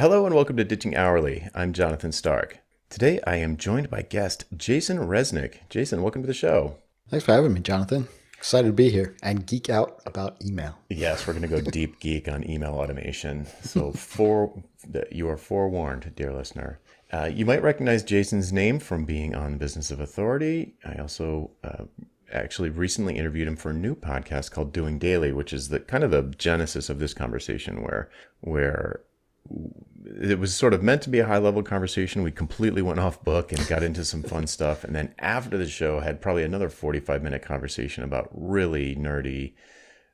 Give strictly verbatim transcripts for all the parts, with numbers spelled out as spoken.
Hello and welcome to Ditching Hourly. I'm Jonathan Stark. Today I am joined by guest Jason Resnick. Jason, welcome to the show. Thanks for having me, Jonathan. Excited to be here and geek out about email. Yes, we're going to go deep geek on email automation. So for you are forewarned, dear listener. Uh, you might recognize Jason's name from being on Business of Authority. I also uh, actually recently interviewed him for a new podcast called Doing Daily, which is the kind of the genesis of this conversation where where. It was sort of meant to be a high-level conversation. We completely went off book and got into some fun stuff. And then after the show, had probably another forty-five minute conversation about really nerdy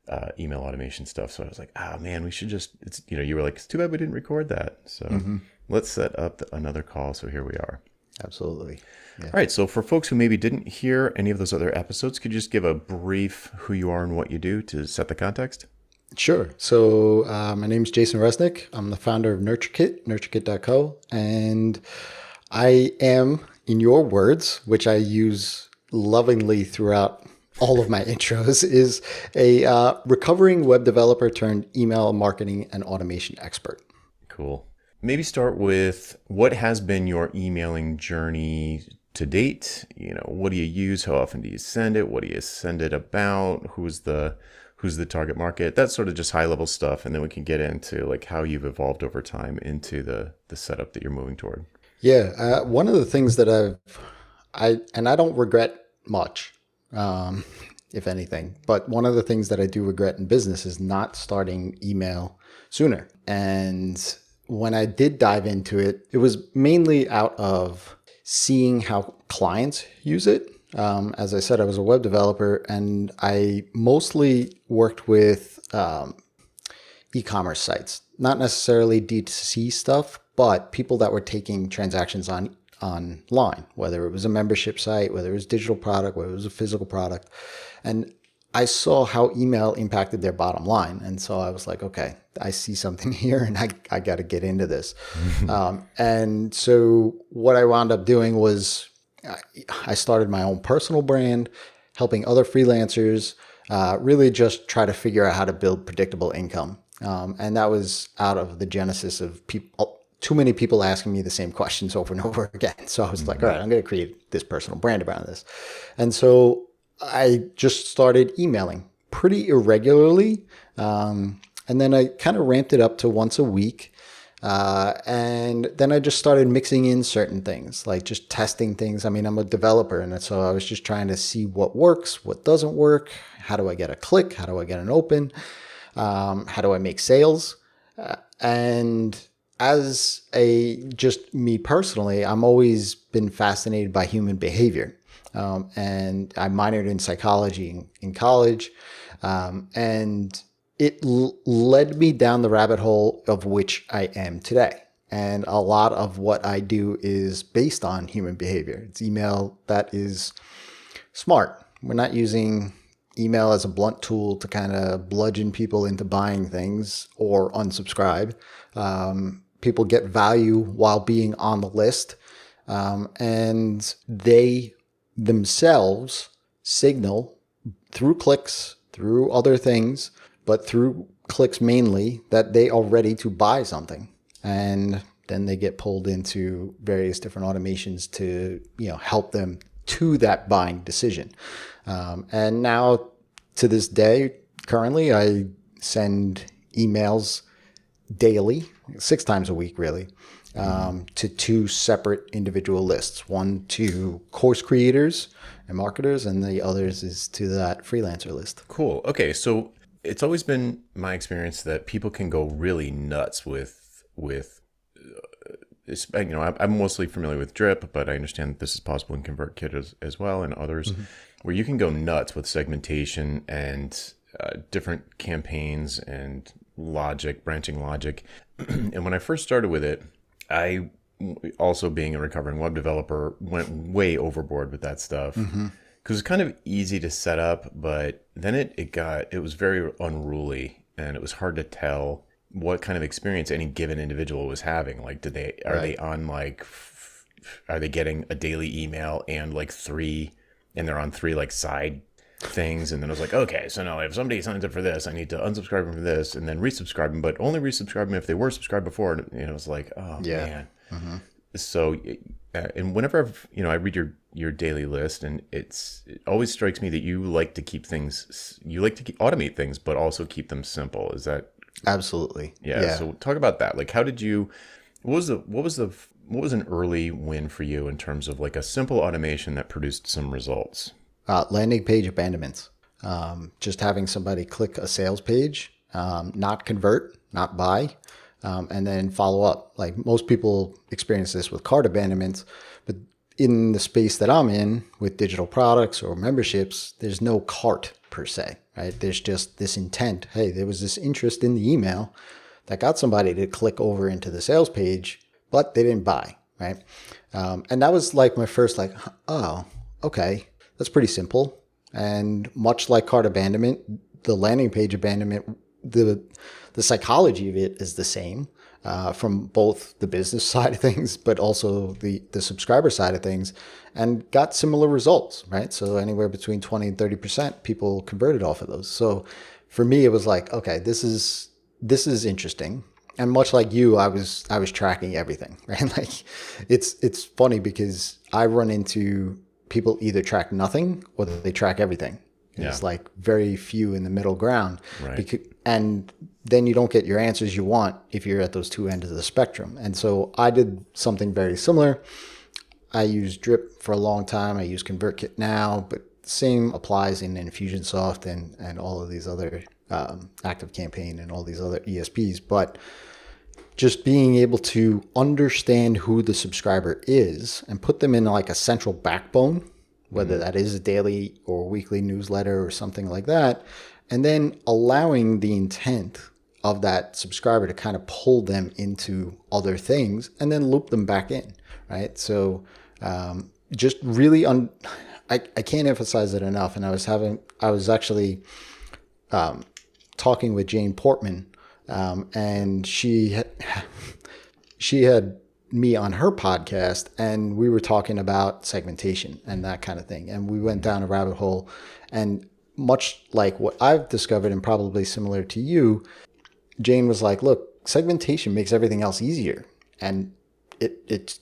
uh, email automation stuff. So I was like, ah, oh, man, we should just, it's, you know, you were like, it's too bad we didn't record that. So mm-hmm. Let's set up another call. So here we are. Absolutely. Yeah. All right. So for folks who maybe didn't hear any of those other episodes, could you just give a brief who you are and what you do to set the context? Sure. So uh, my name is Jason Resnick. I'm the founder of NurtureKit, nurture kit dot co. And I am, in your words, which I use lovingly throughout all of my intros, is a uh, recovering web developer turned email marketing and automation expert. Cool. Maybe start with what has been your emailing journey to date? You know, what do you use? How often do you send it? What do you send it about? Who's the... Who's the target market? That's sort of just high level stuff. And then we can get into like how you've evolved over time into the the setup that you're moving toward. Yeah. Uh, one of the things that I've, I, and I don't regret much, um, if anything, but one of the things that I do regret in business is not starting email sooner. And when I did dive into it, it was mainly out of seeing how clients use it. Um, as I said, I was a web developer and I mostly worked with um, e-commerce sites, not necessarily D two C stuff, but people that were taking transactions on online, whether it was a membership site, whether it was digital product, whether it was a physical product. And I saw how email impacted their bottom line. And so I was like, okay, I see something here and I, I got to get into this. um, and so what I wound up doing was I started my own personal brand, helping other freelancers uh, really just try to figure out how to build predictable income. Um, and that was out of the genesis of people, too many people asking me the same questions over and over again. So I was mm-hmm. like, all right, I'm going to create this personal brand around this. And so I just started emailing pretty irregularly. Um, and then I kind of ramped it up to once a week. Uh, and then I just started mixing in certain things, like just testing things. I mean, I'm a developer, and so I was just trying to see what works, what doesn't work. How do I get a click? How do I get an open? Um, how do I make sales? Uh, and as a, just me personally, I'm always been fascinated by human behavior. Um, and I minored in psychology in, in college. Um, and It l- led me down the rabbit hole of which I am today. And a lot of what I do is based on human behavior. It's email that is smart. We're not using email as a blunt tool to kind of bludgeon people into buying things or unsubscribe. Um, people get value while being on the list. Um, and they themselves signal through clicks, through other things, but through clicks mainly, that they are ready to buy something. And then they get pulled into various different automations to, you know, help them to that buying decision. Um, and now to this day, currently, I send emails daily, six times a week, really, um, to two separate individual lists, one to course creators and marketers, and the others is to that freelancer list. Cool. Okay. So it's always been my experience that people can go really nuts with, with, uh, you know, I'm, I'm mostly familiar with Drip, but I understand that this is possible in ConvertKit as, as well and others, mm-hmm. where you can go nuts with segmentation and uh, different campaigns and logic, branching logic. And when I first started with it, I, also being a recovering web developer, went way overboard with that stuff. Mm-hmm. Because it's kind of easy to set up, but then it, it got, it was very unruly and it was hard to tell what kind of experience any given individual was having. Like, did they, are right. they on like, f- are they getting a daily email and like three, and they're on three like side things. And then I was like, okay, so now if somebody signs up for this, I need to unsubscribe them from this and then resubscribe them, but only resubscribe them if they were subscribed before. And you know, it's like, oh yeah. man. Mm-hmm. So, and whenever I've, you know, I read your, your daily list, and it's, it always strikes me that you like to keep things, you like to keep, automate things, but also keep them simple. Is that? Absolutely. Yeah. yeah. So talk about that. Like, how did you, what was the, what was the, what was an early win for you in terms of like a simple automation that produced some results? Uh, landing page abandonments. Um, just having somebody click a sales page, um, not convert, not buy. Um, and then follow up. Like most people experience this with cart abandonments, but in the space that I'm in with digital products or memberships, there's no cart per se, right? There's just this intent. Hey, there was this interest in the email that got somebody to click over into the sales page, but they didn't buy, right? Um, and that was like my first like, oh, okay, that's pretty simple. And much like cart abandonment, the landing page abandonment, the the psychology of it is the same uh, from both the business side of things, but also the, the subscriber side of things, and got similar results, right? So anywhere between twenty and thirty percent people converted off of those. So for me, it was like, okay, this is this is interesting. And much like you, I was I was tracking everything, right? Like it's it's funny because I run into people either track nothing or they track everything. Yeah. It's like very few in the middle ground. Right. Because, and then you don't get your answers you want if you're at those two ends of the spectrum. And so I did something very similar. I used Drip for a long time. I use ConvertKit now, but same applies in Infusionsoft and, and all of these other um, ActiveCampaign and all these other E S Ps. But just being able to understand who the subscriber is and put them in like a central backbone, whether that is a daily or weekly newsletter or something like that, and then allowing the intent of that subscriber to kind of pull them into other things and then loop them back in, right? So um, just really, un- I, I can't emphasize it enough. And I was having, I was actually um, talking with Jane Portman um, and she had, she had, me on her podcast, and we were talking about segmentation and that kind of thing. And we went down a rabbit hole, and much like what I've discovered and probably similar to you, Jane was like, look, segmentation makes everything else easier. And it, it,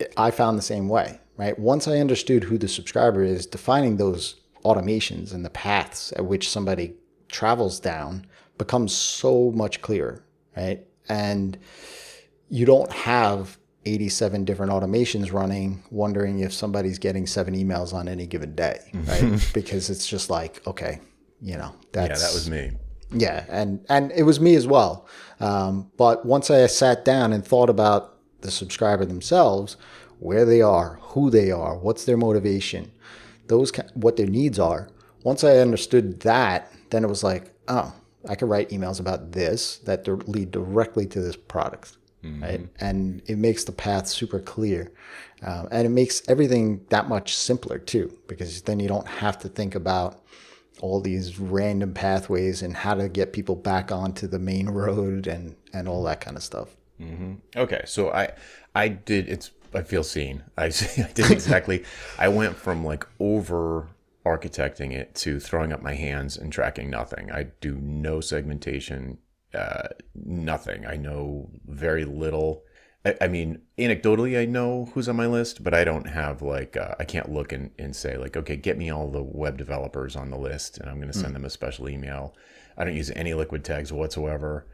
it I found the same way, right? Once I understood who the subscriber is, defining those automations and the paths at which somebody travels down becomes so much clearer, right? And you don't have eighty-seven different automations running, wondering if somebody's getting seven emails on any given day, right? Because it's just like, okay, you know, that's, yeah, that was me. Yeah. And, and it was me as well. Um, but once I sat down and thought about the subscriber themselves, where they are, who they are, what's their motivation, those, what their needs are. Once I understood that, then it was like, oh, I could write emails about this that lead directly to this product. Right? And it makes the path super clear. Um, and it makes everything that much simpler too, because then you don't have to think about all these random pathways and how to get people back onto the main road and, and all that kind of stuff. Mm-hmm. Okay. So I, I did, it's, I feel seen. I, I did exactly. I went from like over architecting it to throwing up my hands and tracking nothing. I do no segmentation. Uh, nothing. I know very little. I, I mean, anecdotally, I know who's on my list, but I don't have like, uh, I can't look and, and say like, okay, get me all the web developers on the list and I'm going to send mm. them a special email. I don't use any liquid tags whatsoever.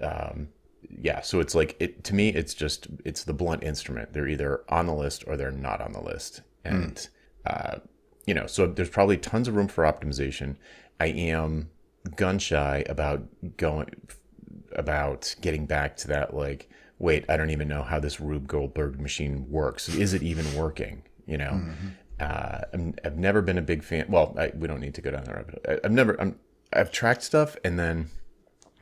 Um, yeah. So it's like, it, to me, it's just, it's the blunt instrument. They're either on the list or they're not on the list. And, mm. uh, you know, so there's probably tons of room for optimization. I am gun shy about going about getting back to that like, wait, I don't even know how this Rube Goldberg machine works. Is it even working? You know, mm-hmm. uh, I'm, I've never been a big fan. Well, I, we don't need to go down that rabbit hole. I've never, I'm, I've tracked stuff and then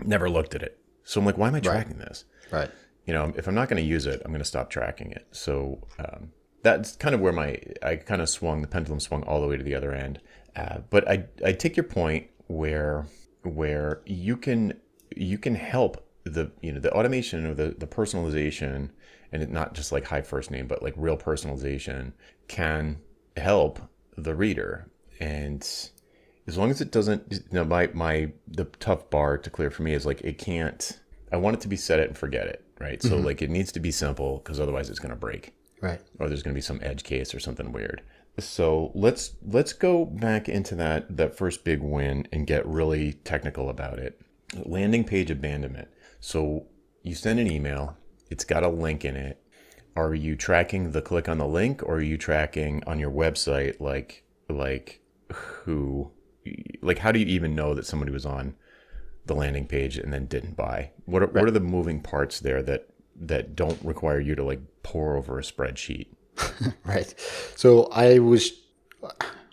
never looked at it. So I'm like, why am I tracking right. this? Right. You know, if I'm not going to use it, I'm going to stop tracking it. So um, that's kind of where my, I kind of swung, the pendulum swung all the way to the other end. Uh, but I, I take your point. Where, where you can, you can help the, you know, the automation or the, the personalization, and it not just like high first name, but like real personalization can help the reader. And as long as it doesn't, you know, my, my, the tough bar to clear for me is like, it can't, I want it to be set it and forget it, right? So mm-hmm. like it needs to be simple because otherwise it's going to break. Right. Or there's going to be some edge case or something weird. So let's, let's go back into that, that first big win and get really technical about it. Landing page abandonment. So you send an email, it's got a link in it. Are you tracking the click on the link, or are you tracking on your website? Like, like who, like, how do you even know that somebody was on the landing page and then didn't buy? What are, right. what are the moving parts there that, that don't require you to like pour over a spreadsheet? Right. So I was,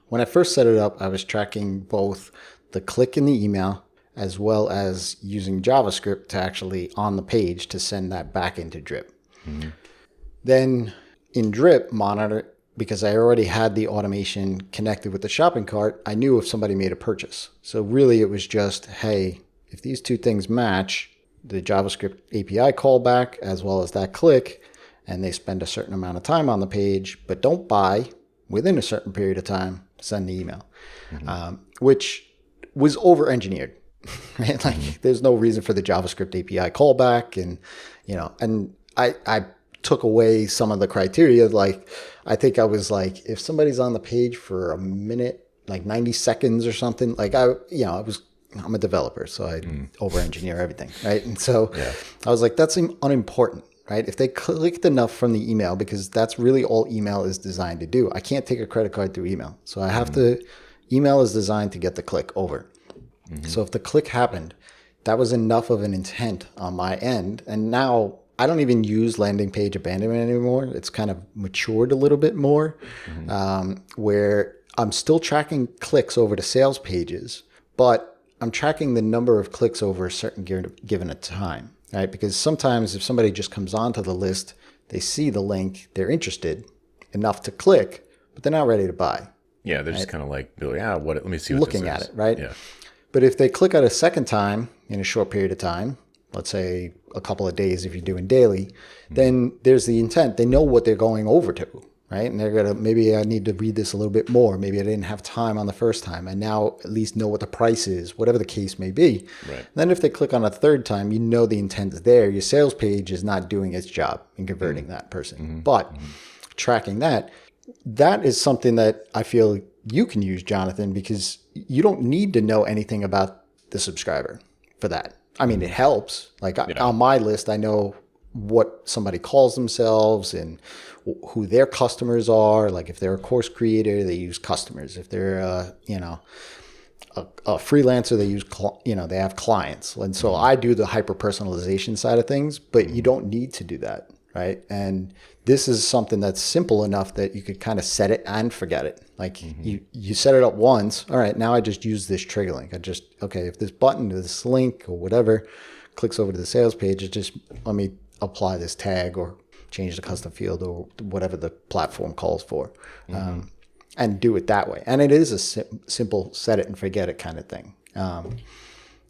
when I first set it up, I was tracking both the click in the email as well as using JavaScript to actually on the page to send that back into Drip. Mm-hmm. Then in Drip monitor, because I already had the automation connected with the shopping cart, I knew if somebody made a purchase. So really it was just, hey, if these two things match, the JavaScript A P I callback as well as that click, and they spend a certain amount of time on the page, but don't buy within a certain period of time, send the email, mm-hmm. um, which was over-engineered. Right? Like mm-hmm. there's no reason for the JavaScript A P I callback. And, you know, and I, I, took away some of the criteria. Like, I think I was like, if somebody's on the page for a minute, like ninety seconds or something, like I, you know, I was, I'm a developer, so I mm. over-engineer everything. Right. And so yeah. I was like, that's unimportant, right? If they clicked enough from the email, because that's really all email is designed to do. I can't take a credit card through email. So I have mm. to, email is designed to get the click over. Mm-hmm. So if the click happened, that was enough of an intent on my end. And now, I don't even use landing page abandonment anymore. It's kind of matured a little bit more, mm-hmm. um, where I'm still tracking clicks over to sales pages, but I'm tracking the number of clicks over a certain given a time, right? Because sometimes if somebody just comes onto the list, they see the link, they're interested enough to click, but they're not ready to buy. Yeah, they're right? just kind of like, yeah, what? Let me see what Looking this is. At it, right? Yeah. But if they click out a second time in a short period of time, let's say a couple of days if you're doing daily, mm-hmm. then there's the intent. They know what they're going over to, right? And they're going to, maybe I need to read this a little bit more. Maybe I didn't have time on the first time. I now at least know what the price is, whatever the case may be. Right. And then if they click on a third time, you know the intent is there. Your sales page is not doing its job in converting mm-hmm. that person. Mm-hmm. But mm-hmm. tracking that, that is something that I feel you can use, Jonathan, because you don't need to know anything about the subscriber for that. I mean, it helps. Like yeah. on my list, I know what somebody calls themselves and who their customers are. Like if they're a course creator, they use customers. If they're, a, you know, a, a freelancer, they use, cl- you know, they have clients. And so I do the hyper-personalization side of things, but you don't need to do that, right? And this is something that's simple enough that you could kind of set it and forget it. Like mm-hmm. you, you set it up once. All right, now I just use this trigger link. I just, okay, if this button, this link or whatever clicks over to the sales page, it just let me apply this tag or change the custom field or whatever the platform calls for mm-hmm. um, and do it that way. And it is a sim- simple set it and forget it kind of thing. Um,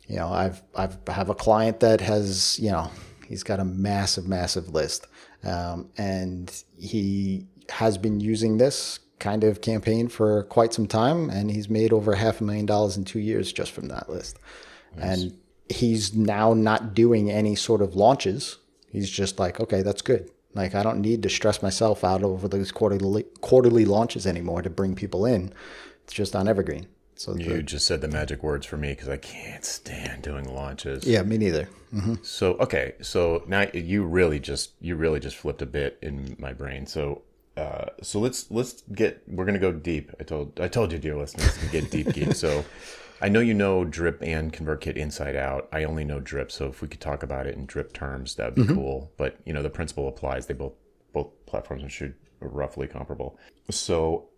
you know, I've, I've have a client that has, you know, he's got a massive, massive list. Um, and he has been using this kind of campaign for quite some time, and he's made over half a million dollars in two years just from that list. Nice. And he's now not doing any sort of launches. He's just like, okay, that's good. Like, I don't need to stress myself out over those quarterly quarterly launches anymore to bring people in. It's just on evergreen. So you the, just said the magic words for me because I can't stand doing launches. Yeah, me neither. Mm-hmm. So, okay. So now you really just, you really just flipped a bit in my brain. So, uh, so let's, let's get, we're going to go deep. I told, I told you, dear listeners, to get deep geek. So I know, you know, Drip and ConvertKit inside out. I only know Drip. So if we could talk about it in Drip terms, that'd be mm-hmm. cool. But you know, the principle applies. They both, both platforms are roughly comparable. So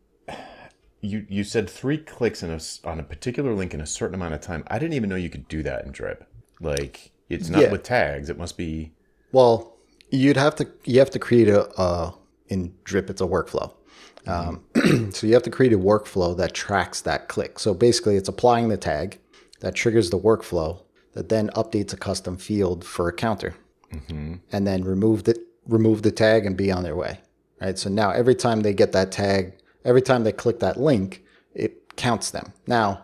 You you said three clicks in a, on a particular link in a certain amount of time. I didn't even know you could do that in Drip. Like it's not yeah. with tags. It must be. Well, you'd have to you have to create a uh, in Drip. It's a workflow. Um, mm-hmm. So you have to create a workflow that tracks that click. So basically, it's applying the tag that triggers the workflow that then updates a custom field for a counter, mm-hmm. and then remove the remove the tag and be on their way. Right. So now every time they get that tag. Every time they click that link, it counts them. Now,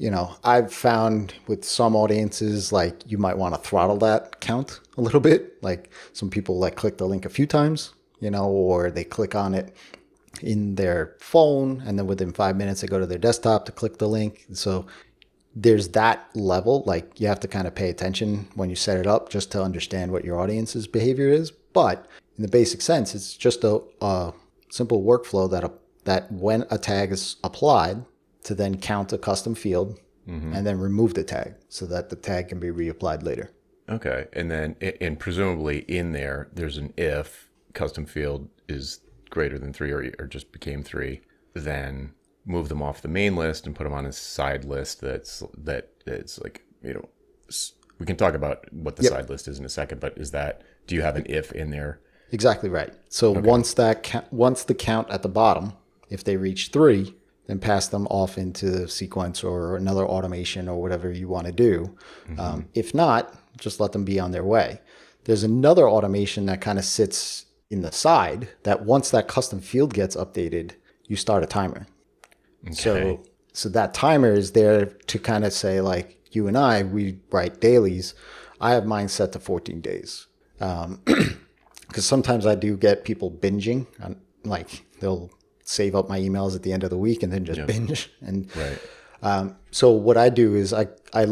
you know, I've found with some audiences, like you might want to throttle that count a little bit. Like some people like click the link a few times, you know, or they click on it in their phone and then within five minutes they go to their desktop to click the link. And so there's that level, like you have to kind of pay attention when you set it up just to understand what your audience's behavior is. But in the basic sense, it's just a, a simple workflow that, a, that when a tag is applied to then count a custom field mm-hmm. and then remove the tag so that the tag can be reapplied later. Okay. And then, and presumably in there, there's an if custom field is greater than three or, or just became three, then move them off the main list and put them on a side list. That's that it's like, you know, we can talk about what the yep. side list is in a second, but is that, do you have an if in there? Exactly right. So okay. once that, once the count at the bottom, if they reach three, then pass them off into the sequence or another automation or whatever you want to do. Mm-hmm. Um, if not, just let them be on their way. There's another automation that kind of sits in the side that once that custom field gets updated, you start a timer. Okay. So, so that timer is there to kind of say, like, you and I, we write dailies. I have mine set to fourteen days. Um, because sometimes I do get people binging on, like they'll save up my emails at the end of the week and then just yep. binge. And right. um, so what I do is I, I,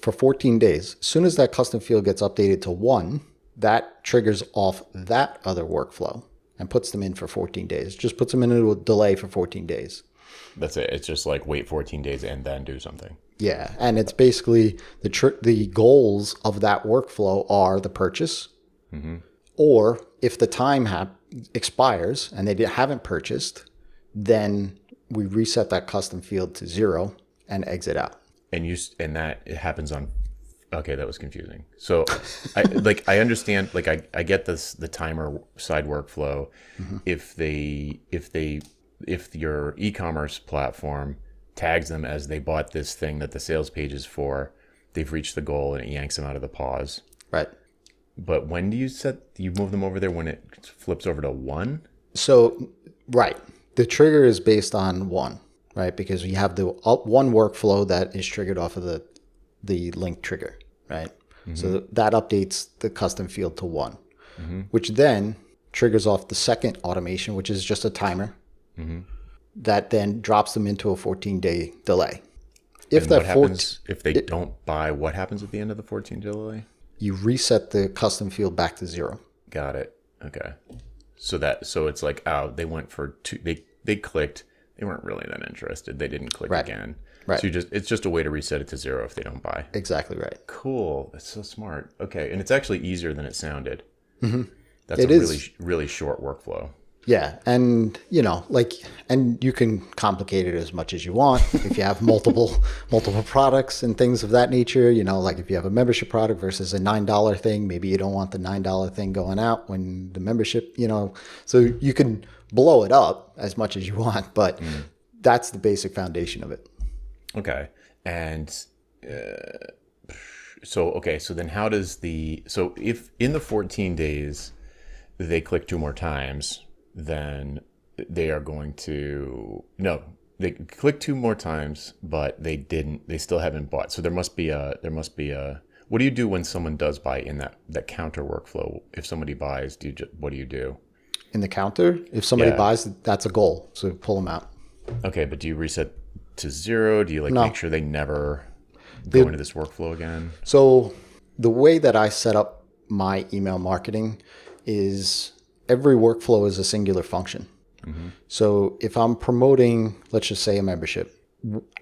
for fourteen days, as soon as that custom field gets updated to one, that triggers off that other workflow and puts them in for fourteen days. Just puts them into a delay for fourteen days. That's it. It's just like wait fourteen days and then do something. Yeah. And it's basically the tr- the goals of that workflow are the purchase mm-hmm. or if the time ha- expires and they haven't purchased, then we reset that custom field to zero and exit out. And you, and that it happens on, okay, that was confusing. So I like, I understand, like I, I get this, the timer side workflow. Mm-hmm. If they, if they, if your e-commerce platform tags them as they bought this thing that the sales page is for, they've reached the goal and it yanks them out of the pause. Right. But when do you set, do you move them over there when it flips over to one? So, right. The trigger is based on one, right? Because you have the one workflow that is triggered off of the, the link trigger, right? Mm-hmm. So that updates the custom field to one, mm-hmm. which then triggers off the second automation, which is just a timer. Mm-hmm. That then drops them into a fourteen-day delay. If and that what happens, fourteen, if they it, don't buy, what happens at the end of the fourteen-day delay? You reset the custom field back to zero. Got it. Okay. So that so it's like, oh, they went for two. They they clicked. They weren't really that interested. They didn't click right. again. Right. So you just it's just a way to reset it to zero if they don't buy. Exactly right. Cool. That's so smart. Okay, and it's actually easier than it sounded. Mm-hmm. That's it a is. really really short workflow. Yeah. And, you know, like, and you can complicate it as much as you want. If you have multiple, multiple products and things of that nature, you know, like if you have a membership product versus a nine dollar thing, maybe you don't want the nine dollar thing going out when the membership, you know, so you can blow it up as much as you want, but mm. that's the basic foundation of it. Okay. And, uh, so, okay. So then how does the, so if in the fourteen days they click two more times, then they are going to no they click two more times but they didn't they still haven't bought, so there must be a there must be a what do you do when someone does buy in that that counter workflow? If somebody buys, do you just, what do you do in the counter if somebody yeah. buys? That's a goal, so pull them out. Okay, but do you reset to zero? Do you like no. make sure they never they, go into this workflow again? So the way that I set up my email marketing is every workflow is a singular function. Mm-hmm. So if I'm promoting, let's just say a membership,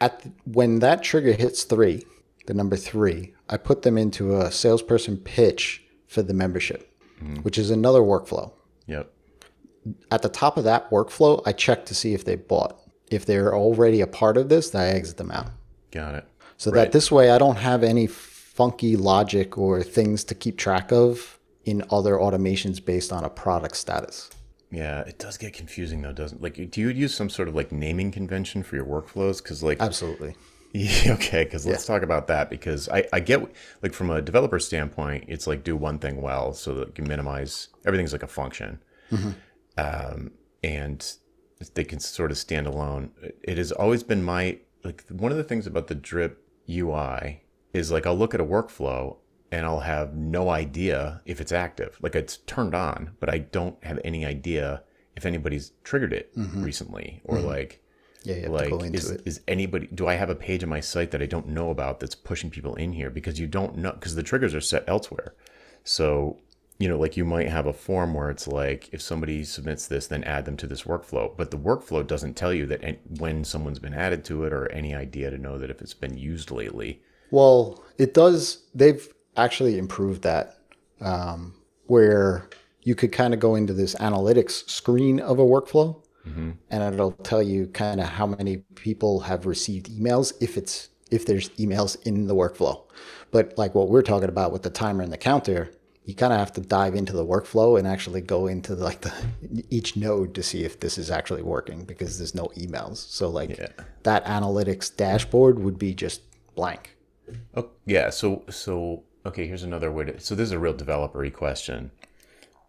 at the, when that trigger hits three, the number three, I put them into a salesperson pitch for the membership, mm-hmm. which is another workflow. Yep. At the top of that workflow, I check to see if they bought. If they're already a part of this, then I exit them out. Got it. So right. that this way I don't have any funky logic or things to keep track of in other automations based on a product status. Yeah, it does get confusing though, doesn't it? Like, do you use some sort of like naming convention for your workflows? Because like absolutely. Yeah, okay, because yeah. let's talk about that, because I, I get like from a developer standpoint, it's like do one thing well so that you minimize everything's like a function, mm-hmm. um, and they can sort of stand alone. It has always been my like one of the things about the Drip U I is like I'll look at a workflow and I'll have no idea if it's active. Like it's turned on, but I don't have any idea if anybody's triggered it mm-hmm. recently or mm-hmm. like, yeah, you have like to go into is, it. Is anybody, do I have a page on my site that I don't know about that's pushing people in here? Because you don't know, because the triggers are set elsewhere. So, you know, like you might have a form where it's like, if somebody submits this, then add them to this workflow. But the workflow doesn't tell you that any, when someone's been added to it or any idea to know that if it's been used lately. Well, it does. They've actually improved that um, where you could kind of go into this analytics screen of a workflow. Mm-hmm. And it'll tell you kind of how many people have received emails if it's if there's emails in the workflow. But like what we're talking about with the timer and the counter, you kind of have to dive into the workflow and actually go into like the each node to see if this is actually working because there's no emails. So like yeah. that analytics dashboard would be just blank. Oh yeah. So so okay. Here's another way to. So this is a real developer-y question.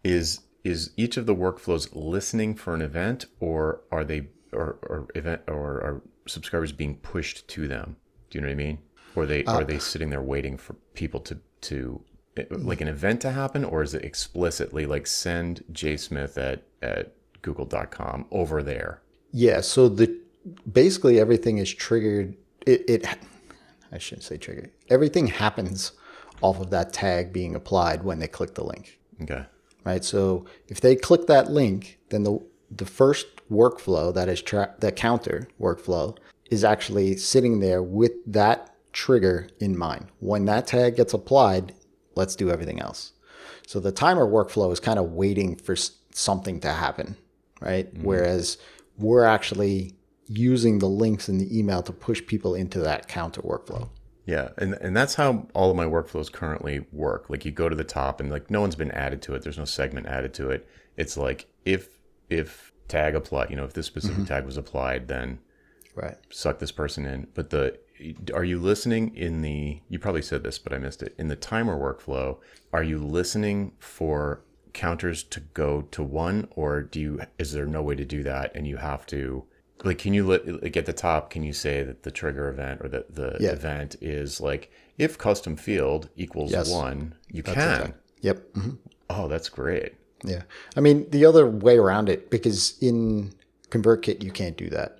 Is Is each of the workflows listening for an event, or are they, or, or event, or are subscribers being pushed to them? Do you know what I mean? Or they uh, are they sitting there waiting for people to to like an event to happen, or is it explicitly like send jsmith at at google dot com over there? Yeah. So the basically everything is triggered. It, it I shouldn't say triggered. Everything happens off of that tag being applied when they click the link. Okay. Right, so if they click that link, then the the first workflow that is tra- the counter workflow is actually sitting there with that trigger in mind. When that tag gets applied, let's do everything else. So the timer workflow is kind of waiting for something to happen, right? Mm-hmm. Whereas we're actually using the links in the email to push people into that counter workflow. Yeah. And and that's how all of my workflows currently work. Like you go to the top and like no one's been added to it. There's no segment added to it. It's like if if tag apply, you know, if this specific mm-hmm. tag was applied, then right. suck this person in. But the are you listening in the you probably said this, but I missed it. In the timer workflow, are you listening for counters to go to one or do you is there no way to do that and you have to like, can you like at the top? Can you say that the trigger event or that the, the yeah. event is like if custom field equals yes. one, you that's can. Exact. Yep. Mm-hmm. Oh, that's great. Yeah. I mean, the other way around it because in ConvertKit you can't do that.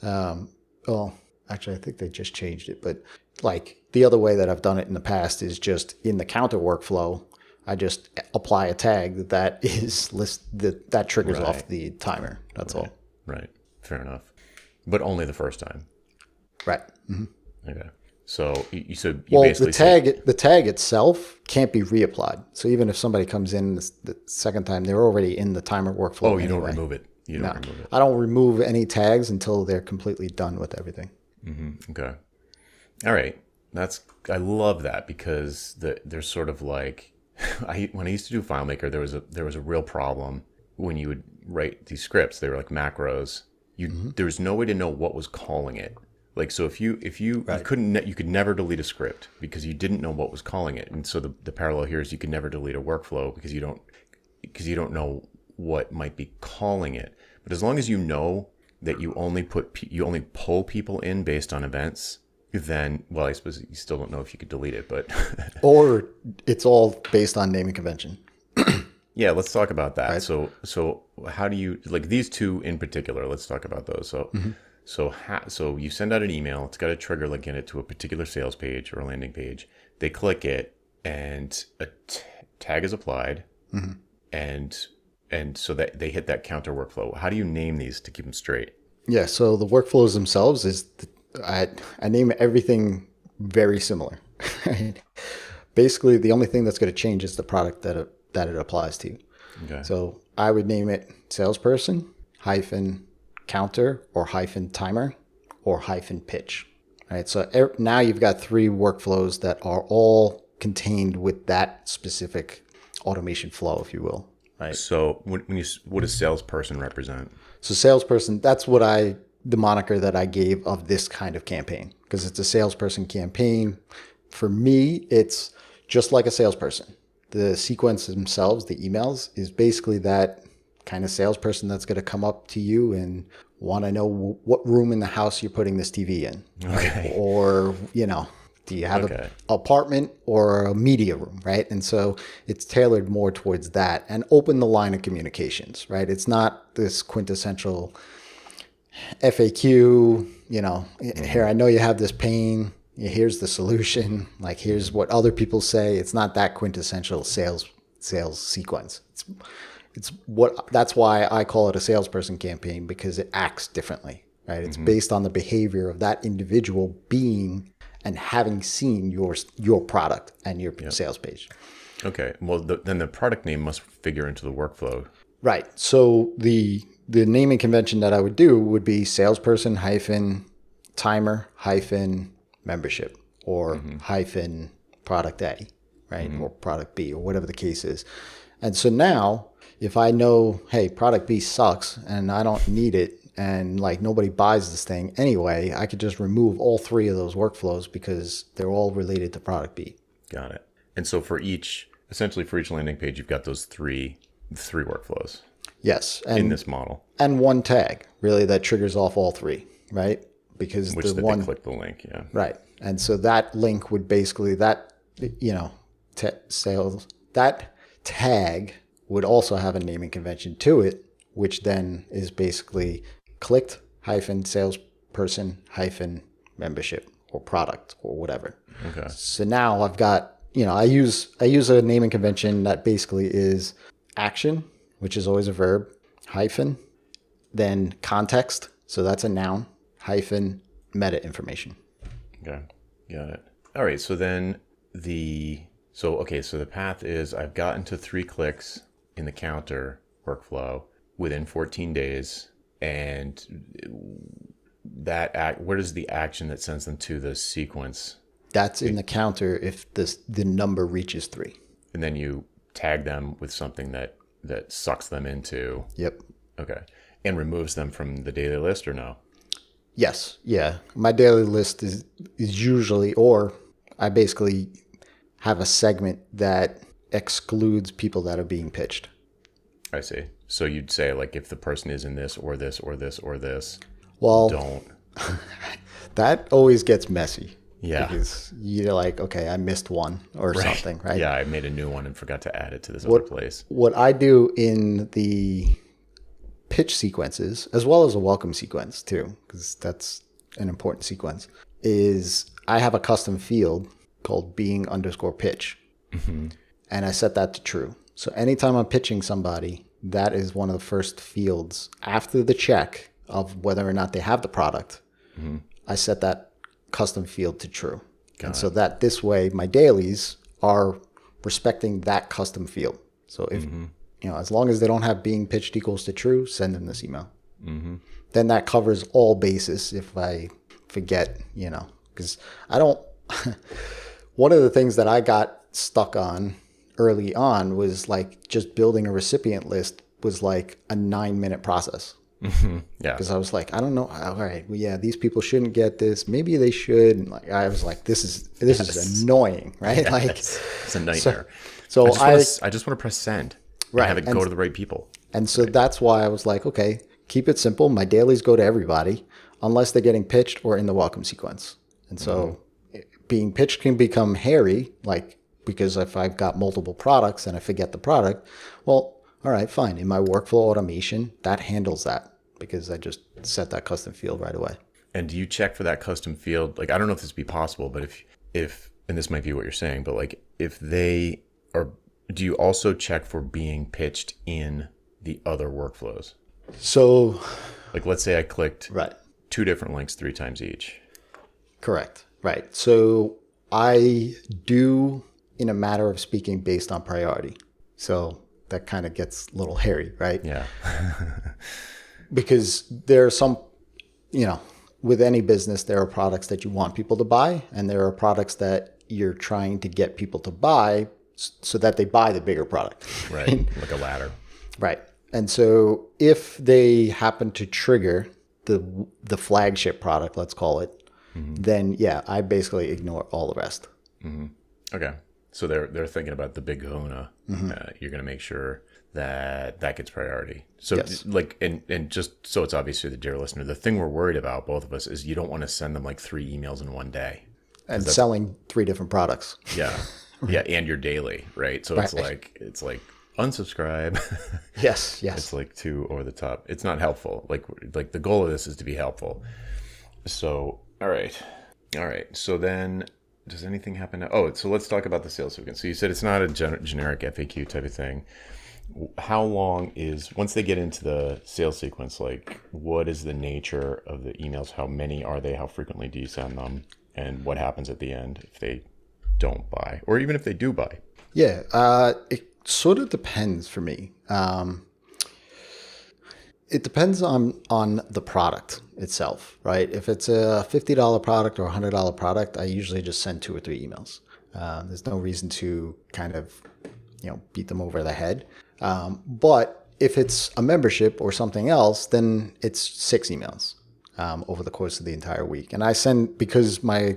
Um, well, actually, I think they just changed it. But like the other way that I've done it in the past is just in the counter workflow, I just apply a tag that that is list that that triggers right. off the timer. That's right. all. Right. Fair enough, but only the first time, right? Mm-hmm. Okay. So you said you well, basically the tag said- the tag itself can't be reapplied. So even if somebody comes in the second time, they're already in the timer workflow. Oh, you anyway. don't remove it. You don't no, remove it. I don't remove any tags until they're completely done with everything. Mm-hmm. Okay. All right. That's I love that because the, there's sort of like I when I used to do FileMaker, there was a there was a real problem when you would write these scripts. They were like macros. You, mm-hmm. There was no way to know what was calling it. Like, so if you, if you, right. you couldn't, ne- you could never delete a script because you didn't know what was calling it. And so the, the parallel here is you can never delete a workflow because you don't, because you don't know what might be calling it. But as long as you know that you only put, pe- you only pull people in based on events, then, well, I suppose you still don't know if you could delete it, but. Or it's all based on naming convention. Yeah, let's talk about that. Right. So, so how do you like these two in particular? Let's talk about those. So, mm-hmm. so ha- so you send out an email. It's got a trigger link in it to a particular sales page or a landing page. They click it, and a t- tag is applied, mm-hmm. and and so that they hit that counter workflow. How do you name these to keep them straight? Yeah. So the workflows themselves is the, I I name everything very similar. Basically, the only thing that's going to change is the product that. It, that it applies to. Okay. So I would name it salesperson hyphen counter or hyphen timer or hyphen pitch. All right. So er- now you've got three workflows that are all contained with that specific automation flow, if you will. Right. So when, when you, what does salesperson represent? So salesperson, that's what I, the moniker that I gave of this kind of campaign, because it's a salesperson campaign. For me, it's just like a salesperson. The sequence themselves, the emails, is basically that kind of salesperson that's going to come up to you and want to know w- what room in the house you're putting this T V in. Okay. Or, you know, do you have okay. an apartment or a media room, right? And so it's tailored more towards that and open the line of communications, right? It's not this quintessential F A Q, you know, mm-hmm. here, I know you have this pain. Here's the solution. Like, here's what other people say. It's not that quintessential sales sales sequence. It's it's what that's why I call it a salesperson campaign, because it acts differently, right? It's mm-hmm. based on the behavior of that individual being and having seen your your product and your yep. sales page. Okay. Well, the, then the product name must figure into the workflow. Right. So the the naming convention that I would do would be salesperson hyphen timer hyphen membership or mm-hmm. hyphen product A, right? Mm-hmm. Or product B or whatever the case is. And so now if I know, hey, product B sucks and I don't need it and like nobody buys this thing anyway, I could just remove all three of those workflows because they're all related to product B. Got it. And so for each, essentially for each landing page, you've got those three, three workflows. Yes. And, in this model. And one tag really that triggers off all three, right? Because Which the one they click the link, yeah, right, and so that link would basically that you know t- sales that tag would also have a naming convention to it, which then is basically clicked hyphen salesperson hyphen membership or product or whatever. Okay. So now I've got you know I use I use a naming convention that basically is action, which is always a verb, hyphen, then context, so that's a noun. Hyphen meta information. Okay, got it. All right, so then the, so, okay, so the path is I've gotten to three clicks in the counter workflow within fourteen days, and that act, what is the action that sends them to the sequence? That's in the counter if this, the number reaches three. And then you tag them with something that, that sucks them into. Yep. Okay, and removes them from the daily list or no? Yes. Yeah. My daily list is, is usually, or I basically have a segment that excludes people that are being pitched. I see. So you'd say like if the person is in this or this or this or this, well, don't. That always gets messy. Yeah. Because you're like, okay, I missed one or right. something, right? Yeah. I made a new one and forgot to add it to this what, other place. What I do in the pitch sequences, as well as a welcome sequence too, because that's an important sequence, is I have a custom field called being underscore pitch. Mm-hmm. And I set that to true. So anytime I'm pitching somebody, that is one of the first fields after the check of whether or not they have the product. Mm-hmm. I set that custom field to true. Got and it. So that this way, my dailies are respecting that custom field. So if mm-hmm. you know, as long as they don't have being pitched equals to true, send them this email. Mm-hmm. Then that covers all bases if I forget, you know, because I don't, one of the things that I got stuck on early on was like just building a recipient list was like a nine minute process. Mm-hmm. Yeah. Because I was like, I don't know. All right. Well, yeah, these people shouldn't get this. Maybe they should. And like, I was like, this is, this yes. is annoying, right? Yes. Like it's a nightmare. So, so I, just wanna, I, I just want to press send. Right. Have it and, go to the right people. And so right. that's why I was like, okay, keep it simple. My dailies go to everybody unless they're getting pitched or in the welcome sequence. And so mm-hmm. it, being pitched can become hairy, like, because if I've got multiple products and I forget the product, well, all right, fine. In my workflow automation, that handles that because I just set that custom field right away. And do you check for that custom field? Like, I don't know if this would be possible, but if, if, and this might be what you're saying, but like if they are, do you also check for being pitched in the other workflows? So like, let's say I clicked right. two different links three times each. Correct. Right. So I do, in a matter of speaking, based on priority. So that kind of gets a little hairy, right? Yeah. Because there are some, you know, with any business, there are products that you want people to buy and there are products that you're trying to get people to buy so that they buy the bigger product. Right. And, like a ladder. Right. And so if they happen to trigger the the flagship product, let's call it, mm-hmm. then yeah, I basically ignore all the rest. Mm-hmm. Okay. So they're, they're thinking about the big kahuna. Mm-hmm. Uh, you're going to make sure that that gets priority. So yes. like, and, and just so it's obvious to the dear listener, the thing we're worried about, both of us, is you don't want to send them like three emails in one day. And selling three different products. Yeah. Yeah. And you're daily, right? So right. it's like, it's like unsubscribe. Yes. Yes. It's like too over the top. It's not helpful. Like, like the goal of this is to be helpful. So, all right. All right. So then does anything happen? To, oh, so let's talk about the sales again. So you said it's not a gen- generic F A Q type of thing. How long is, once they get into the sales sequence, like what is the nature of the emails? How many are they? How frequently do you send them? And what happens at the end if they don't buy, or even if they do buy? Yeah, uh, it sort of depends for me. Um, it depends on on the product itself, right? If it's a fifty dollars product or a one hundred dollars product, I usually just send two or three emails. Uh, there's no reason to kind of, you know, beat them over the head. Um, but if it's a membership or something else, then it's six emails. Um, over the course of the entire week. And I send, because my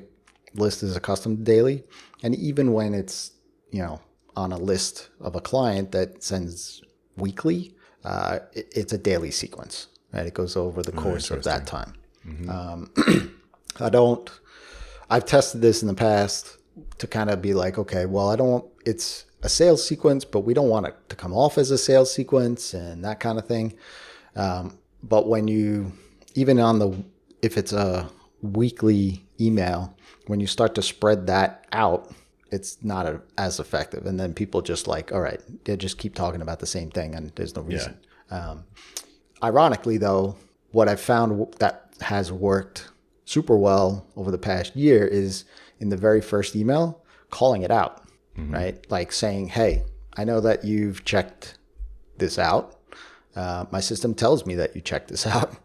list is accustomed to daily, and even when it's, you know, on a list of a client that sends weekly, uh, it, it's a daily sequence, right? It goes over the course oh, of that time. Mm-hmm. Um, I don't, I've tested this in the past to kind of be like, okay, well, I don't want, it's a sales sequence, but we don't want it to come off as a sales sequence and that kind of thing. Um, but when you... Even on the, if it's a weekly email, when you start to spread that out, it's not a, as effective. And then people just like, all right, they just keep talking about the same thing and there's no reason. Yeah. Um, ironically though, what I've found that has worked super well over the past year is in the very first email, calling it out, mm-hmm. right? Like saying, hey, I know that you've checked this out. Uh, my system tells me that you checked this out.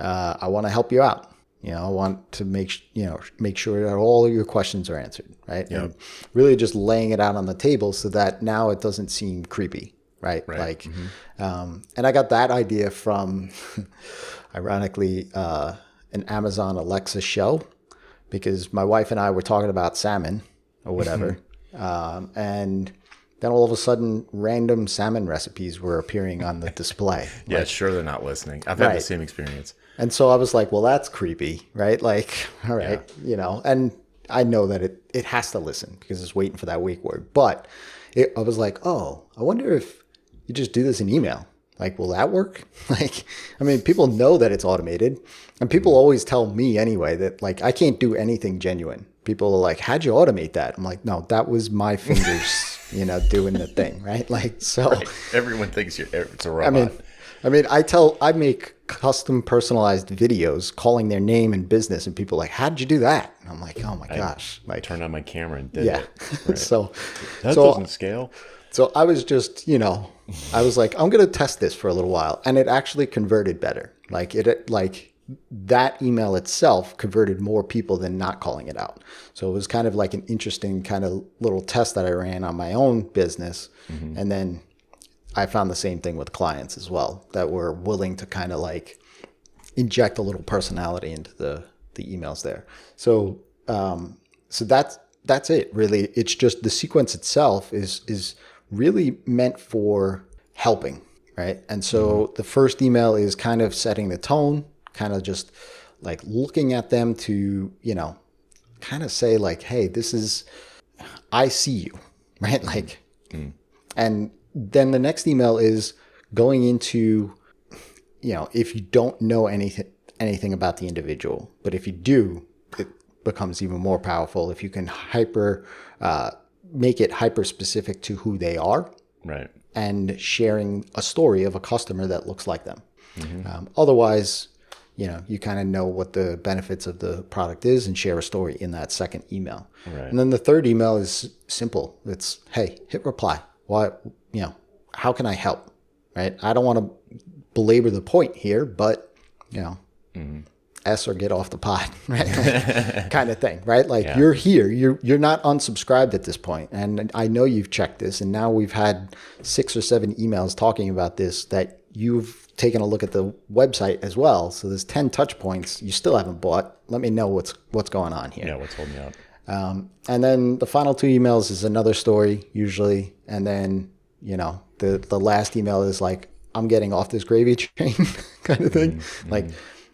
Uh, I want to help you out. You know, I want to make, you know, make sure that all your questions are answered, right? Yep. And really just laying it out on the table so that now it doesn't seem creepy, right? Right. Like, mm-hmm. um, and I got that idea from, ironically, uh, an Amazon Alexa show, because my wife and I were talking about salmon or whatever. um, and then all of a sudden, random salmon recipes were appearing on the display. Yeah, like, sure they're not listening. I've had right. the same experience. And so I was like, well, that's creepy, right? Like, all right, yeah. you know, and I know that it, it has to listen because it's waiting for that wake word. But it, I was like, oh, I wonder if you just do this in email. Like, will that work? Like, I mean, people know that it's automated, and people always tell me anyway that like, I can't do anything genuine. People are like, how'd you automate that? I'm like, no, that was my fingers, you know, doing the thing, right? Like, so. Right. Everyone thinks you're, it's a robot. I mean, I mean, I tell, I make custom personalized videos calling their name and business, and people are like, how did you do that? And I'm like, oh my I, gosh. Like, I turned on my camera and did yeah. it. Right. so That so, doesn't scale. So I was just, you know, I was like, I'm going to test this for a little while. And it actually converted better. Like it, it, like that email itself converted more people than not calling it out. So it was kind of like an interesting kind of little test that I ran on my own business. Mm-hmm. And then I found the same thing with clients as well, that were willing to kind of like inject a little personality into the, the emails there. So, um, so that's, that's it really. It's just the sequence itself is, is really meant for helping. Right. And so mm-hmm. the first email is kind of setting the tone, kind of just like looking at them to, you know, kind of say like, hey, this is, I see you. Right. Like, mm-hmm. and then the next email is going into, you know, if you don't know anything anything about the individual, but if you do, it becomes even more powerful if you can hyper uh, make it hyper specific to who they are, right? And sharing a story of a customer that looks like them. Mm-hmm. Um, otherwise, you know, you kind of know what the benefits of the product is and share a story in that second email. Right. And then the third email is simple. It's hey, hit reply. Why? You know, how can I help? Right. I don't want to belabor the point here, but you know, mm-hmm. S or get off the pot, right? Like, kind of thing, right? Like yeah. you're here, you're, you're not unsubscribed at this point. And I know you've checked this, and now we've had six or seven emails talking about this that you've taken a look at the website as well. So there's ten touch points you still haven't bought. Let me know what's, what's going on here. Yeah. What's holding you up? Um, and then the final two emails is another story usually. And then, you know, the, the last email is like, I'm getting off this gravy train kind of thing. Mm-hmm. Like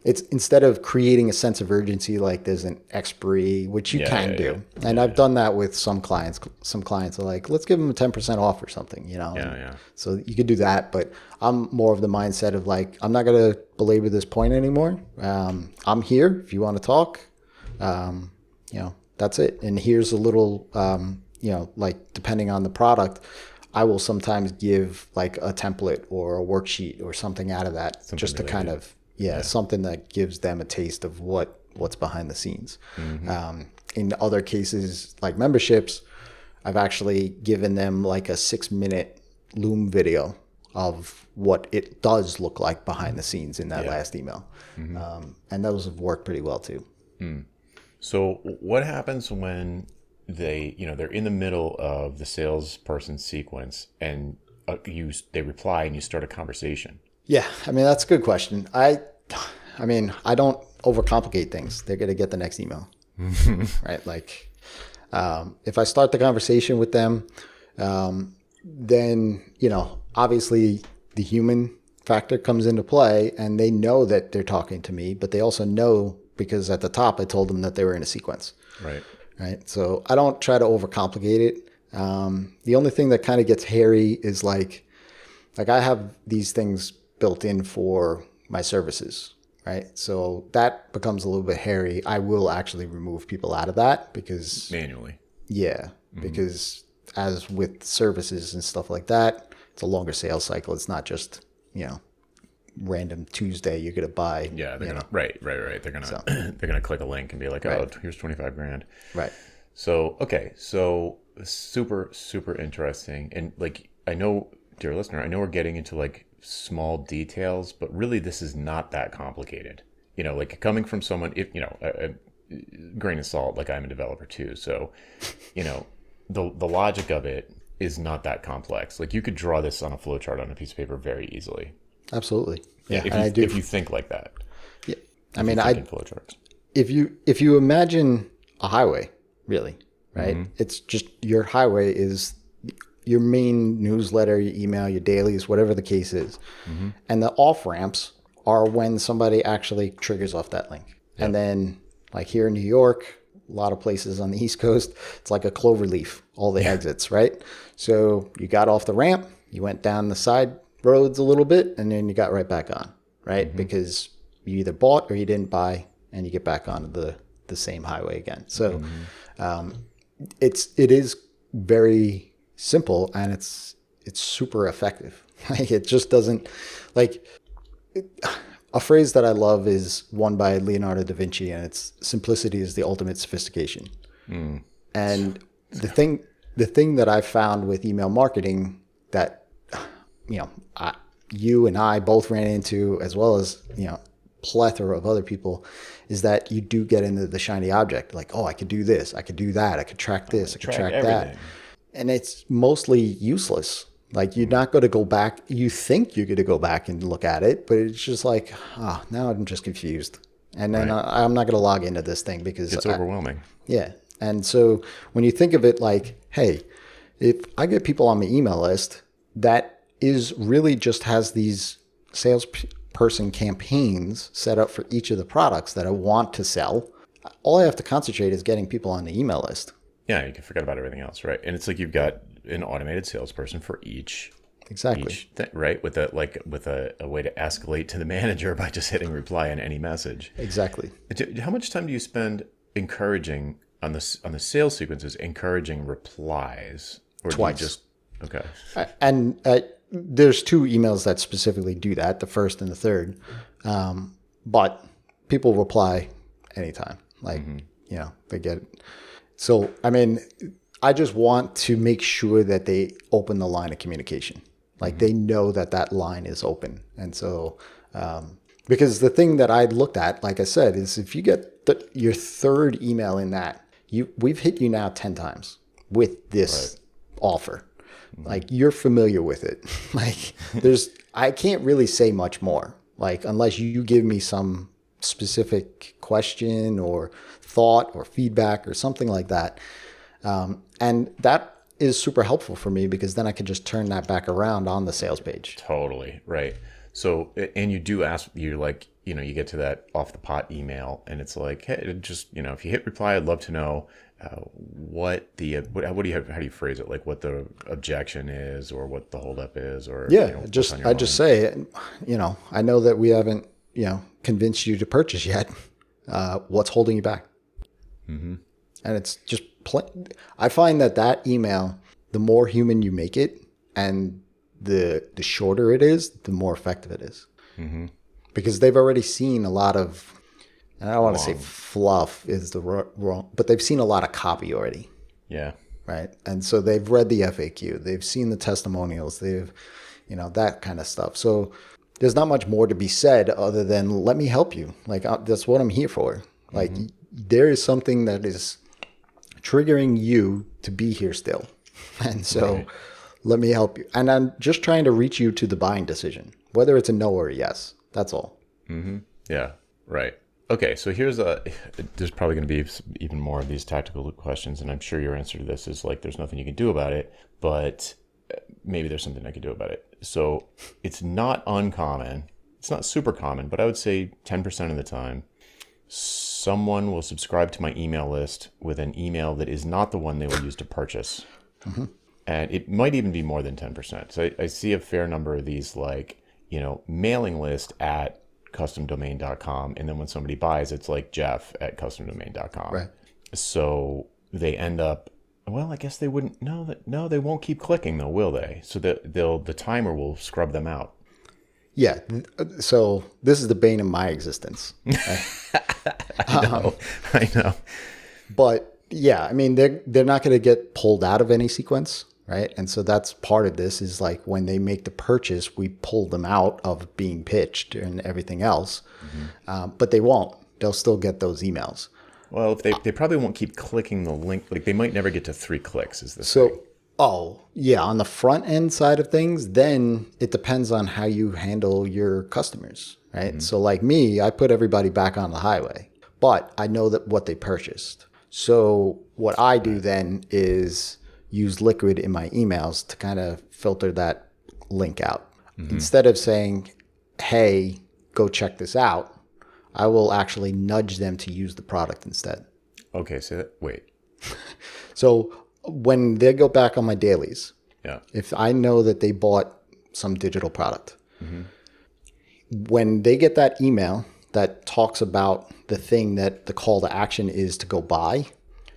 it's instead of creating a sense of urgency, like there's an expiry, which you yeah, can yeah, do. Yeah. And yeah, I've yeah. done that with some clients. Some clients are like, let's give them a ten percent off or something, you know? Yeah, yeah. So you could do that, but I'm more of the mindset of like, I'm not going to belabor this point anymore. Um, I'm here if you want to talk, um, you know, that's it. And here's a little, um, you know, like depending on the product, I will sometimes give like a template or a worksheet or something out of that, something just to related. kind of, yeah, yeah, something that gives them a taste of what, what's behind the scenes. Mm-hmm. Um, in other cases, like memberships, I've actually given them like a six minute Loom video of what it does look like behind the scenes in that yeah. last email. Mm-hmm. Um, and those have worked pretty well too. Mm. So what happens when they, you know, they're in the middle of the salesperson sequence and you, they reply and you start a conversation? Yeah. I mean, that's a good question. I, I mean, I don't overcomplicate things. They're going to get the next email, right? Like, um, if I start the conversation with them, um, then, you know, obviously the human factor comes into play and they know that they're talking to me, but they also know because at the top, I told them that they were in a sequence. Right. Right. So I don't try to overcomplicate it. Um, the only thing that kind of gets hairy is like, like I have these things built in for my services, right? So that becomes a little bit hairy. I will actually remove people out of that because manually. Yeah. Mm-hmm. Because as with services and stuff like that, it's a longer sales cycle. It's not just, you know, random Tuesday you're gonna buy. Yeah, they're gonna know. right, right, right. They're gonna so. they're gonna click a link and be like, oh, right. here's twenty five grand. Right. So okay, so super super interesting. And like I know, dear listener, I know we're getting into like small details, but really this is not that complicated. You know, like coming from someone, if you know, a, a grain of salt. Like I'm a developer too, so you know, the the logic of it is not that complex. Like you could draw this on a flowchart on a piece of paper very easily. Absolutely. Yeah. yeah if, you, I do, if you think like that. Yeah. I mean, I, if you, if you imagine a highway, really, right. Mm-hmm. It's just your highway is your main newsletter, your email, your dailies, whatever the case is. Mm-hmm. And the off ramps are when somebody actually triggers off that link. Yep. And then like here in New York, a lot of places on the East Coast, it's like a cloverleaf, all the yeah. exits, right? So you got off the ramp, you went down the side roads a little bit, and then you got right back on, right? Mm-hmm. Because you either bought or you didn't buy, and you get back on the the same highway again. So mm-hmm. um, it's it is very simple, and it's it's super effective. Like it just doesn't like it, a phrase that I love is one by Leonardo da Vinci, and it's simplicity is the ultimate sophistication. Mm. And the thing the thing that I found with email marketing that you know, I, you and I both ran into, as well as, you know, plethora of other people, is that you do get into the shiny object. Like, oh, I could do this. I could do that. I could track this. I could track, track that. And it's mostly useless. Like you're not going to go back. You think you're going to go back and look at it, but it's just like, ah, oh, now I'm just confused. And then right. I, I'm not going to log into this thing because it's I, overwhelming. Yeah. And so when you think of it like, hey, if I get people on my email list, that is really just has these salesperson campaigns set up for each of the products that I want to sell. All I have to concentrate is getting people on the email list. Yeah, you can forget about everything else, right? And it's like you've got an automated salesperson for each, exactly, each thing, right? With a like with a, a way to escalate to the manager by just hitting reply on any message. Exactly. How much time do you spend encouraging on the on the sales sequences? Encouraging replies, or twice? Do you just okay, and. Uh, There's two emails that specifically do that, the first and the third. Um, but people reply anytime. Like, mm-hmm. you know, they get it. So, I mean, I just want to make sure that they open the line of communication. Like mm-hmm. they know that that line is open. And so, um, because the thing that I looked at, like I said, is if you get the, your third email in that, you we've hit you now ten times with this right. offer. Like you're familiar with it. Like there's, I can't really say much more. Like unless you give me some specific question or thought or feedback or something like that. Um, and that is super helpful for me, because then I can just turn that back around on the sales page. Totally. Right. So, and you do ask, you're like, you know, you get to that off the pot email and it's like, hey, just, you know, if you hit reply, I'd love to know uh, what the, what, what do you have, how do you phrase it? Like what the objection is or what the holdup is, or, yeah, you know, just, I mind. just say, you know, I know that we haven't, you know, convinced you to purchase yet. Uh, what's holding you back? Mm-hmm. And it's just plain. I find that that email, the more human you make it and the the shorter it is, the more effective it is. Mm-hmm. Because they've already seen a lot of, and I don't want to say fluff is the wrong, but they've seen a lot of copy already. Yeah. Right. And so they've read the F A Q, they've seen the testimonials, they've, you know, that kind of stuff. So there's not much more to be said other than let me help you. Like I, that's what I'm here for. Like mm-hmm. there is something that is triggering you to be here still. And so right. let me help you. And I'm just trying to reach you to the buying decision, whether it's a no or a yes. That's all. Mm-hmm. Yeah. Right. Okay. So here's a, there's probably going to be even more of these tactical questions. And I'm sure your answer to this is like, there's nothing you can do about it, but maybe there's something I can do about it. So it's not uncommon. It's not super common, but I would say ten percent of the time, someone will subscribe to my email list with an email that is not the one they will use to purchase. Mm-hmm. And it might even be more than ten percent. So I, I see a fair number of these, like, you know, mailing list at custom domain dot com. And then when somebody buys, it's like Jeff at custom domain dot com. Right. So they end up, well, I guess they wouldn't know that. No, they won't keep clicking though, will they? So that they'll, the timer will scrub them out. Yeah. So this is the bane of my existence. Right? I know. Um, I know. But yeah, I mean, they're, they're not going to get pulled out of any sequence. Right. And so that's part of this is like when they make the purchase, we pull them out of being pitched and everything else. Mm-hmm. Um, but they won't. They'll still get those emails. Well, if they, they probably won't keep clicking the link. Like they might never get to three clicks is the so, thing. Oh, yeah. On the front end side of things, then it depends on how you handle your customers. Right. Mm-hmm. So like me, I put everybody back on the highway, but I know that what they purchased. So what I do then is use Liquid in my emails to kind of filter that link out. Mm-hmm. Instead of saying, hey, go check this out, I will actually nudge them to use the product instead. Okay, so that, wait. So when they go back on my dailies, yeah. if I know that they bought some digital product, mm-hmm. when they get that email that talks about the thing that the call to action is to go buy,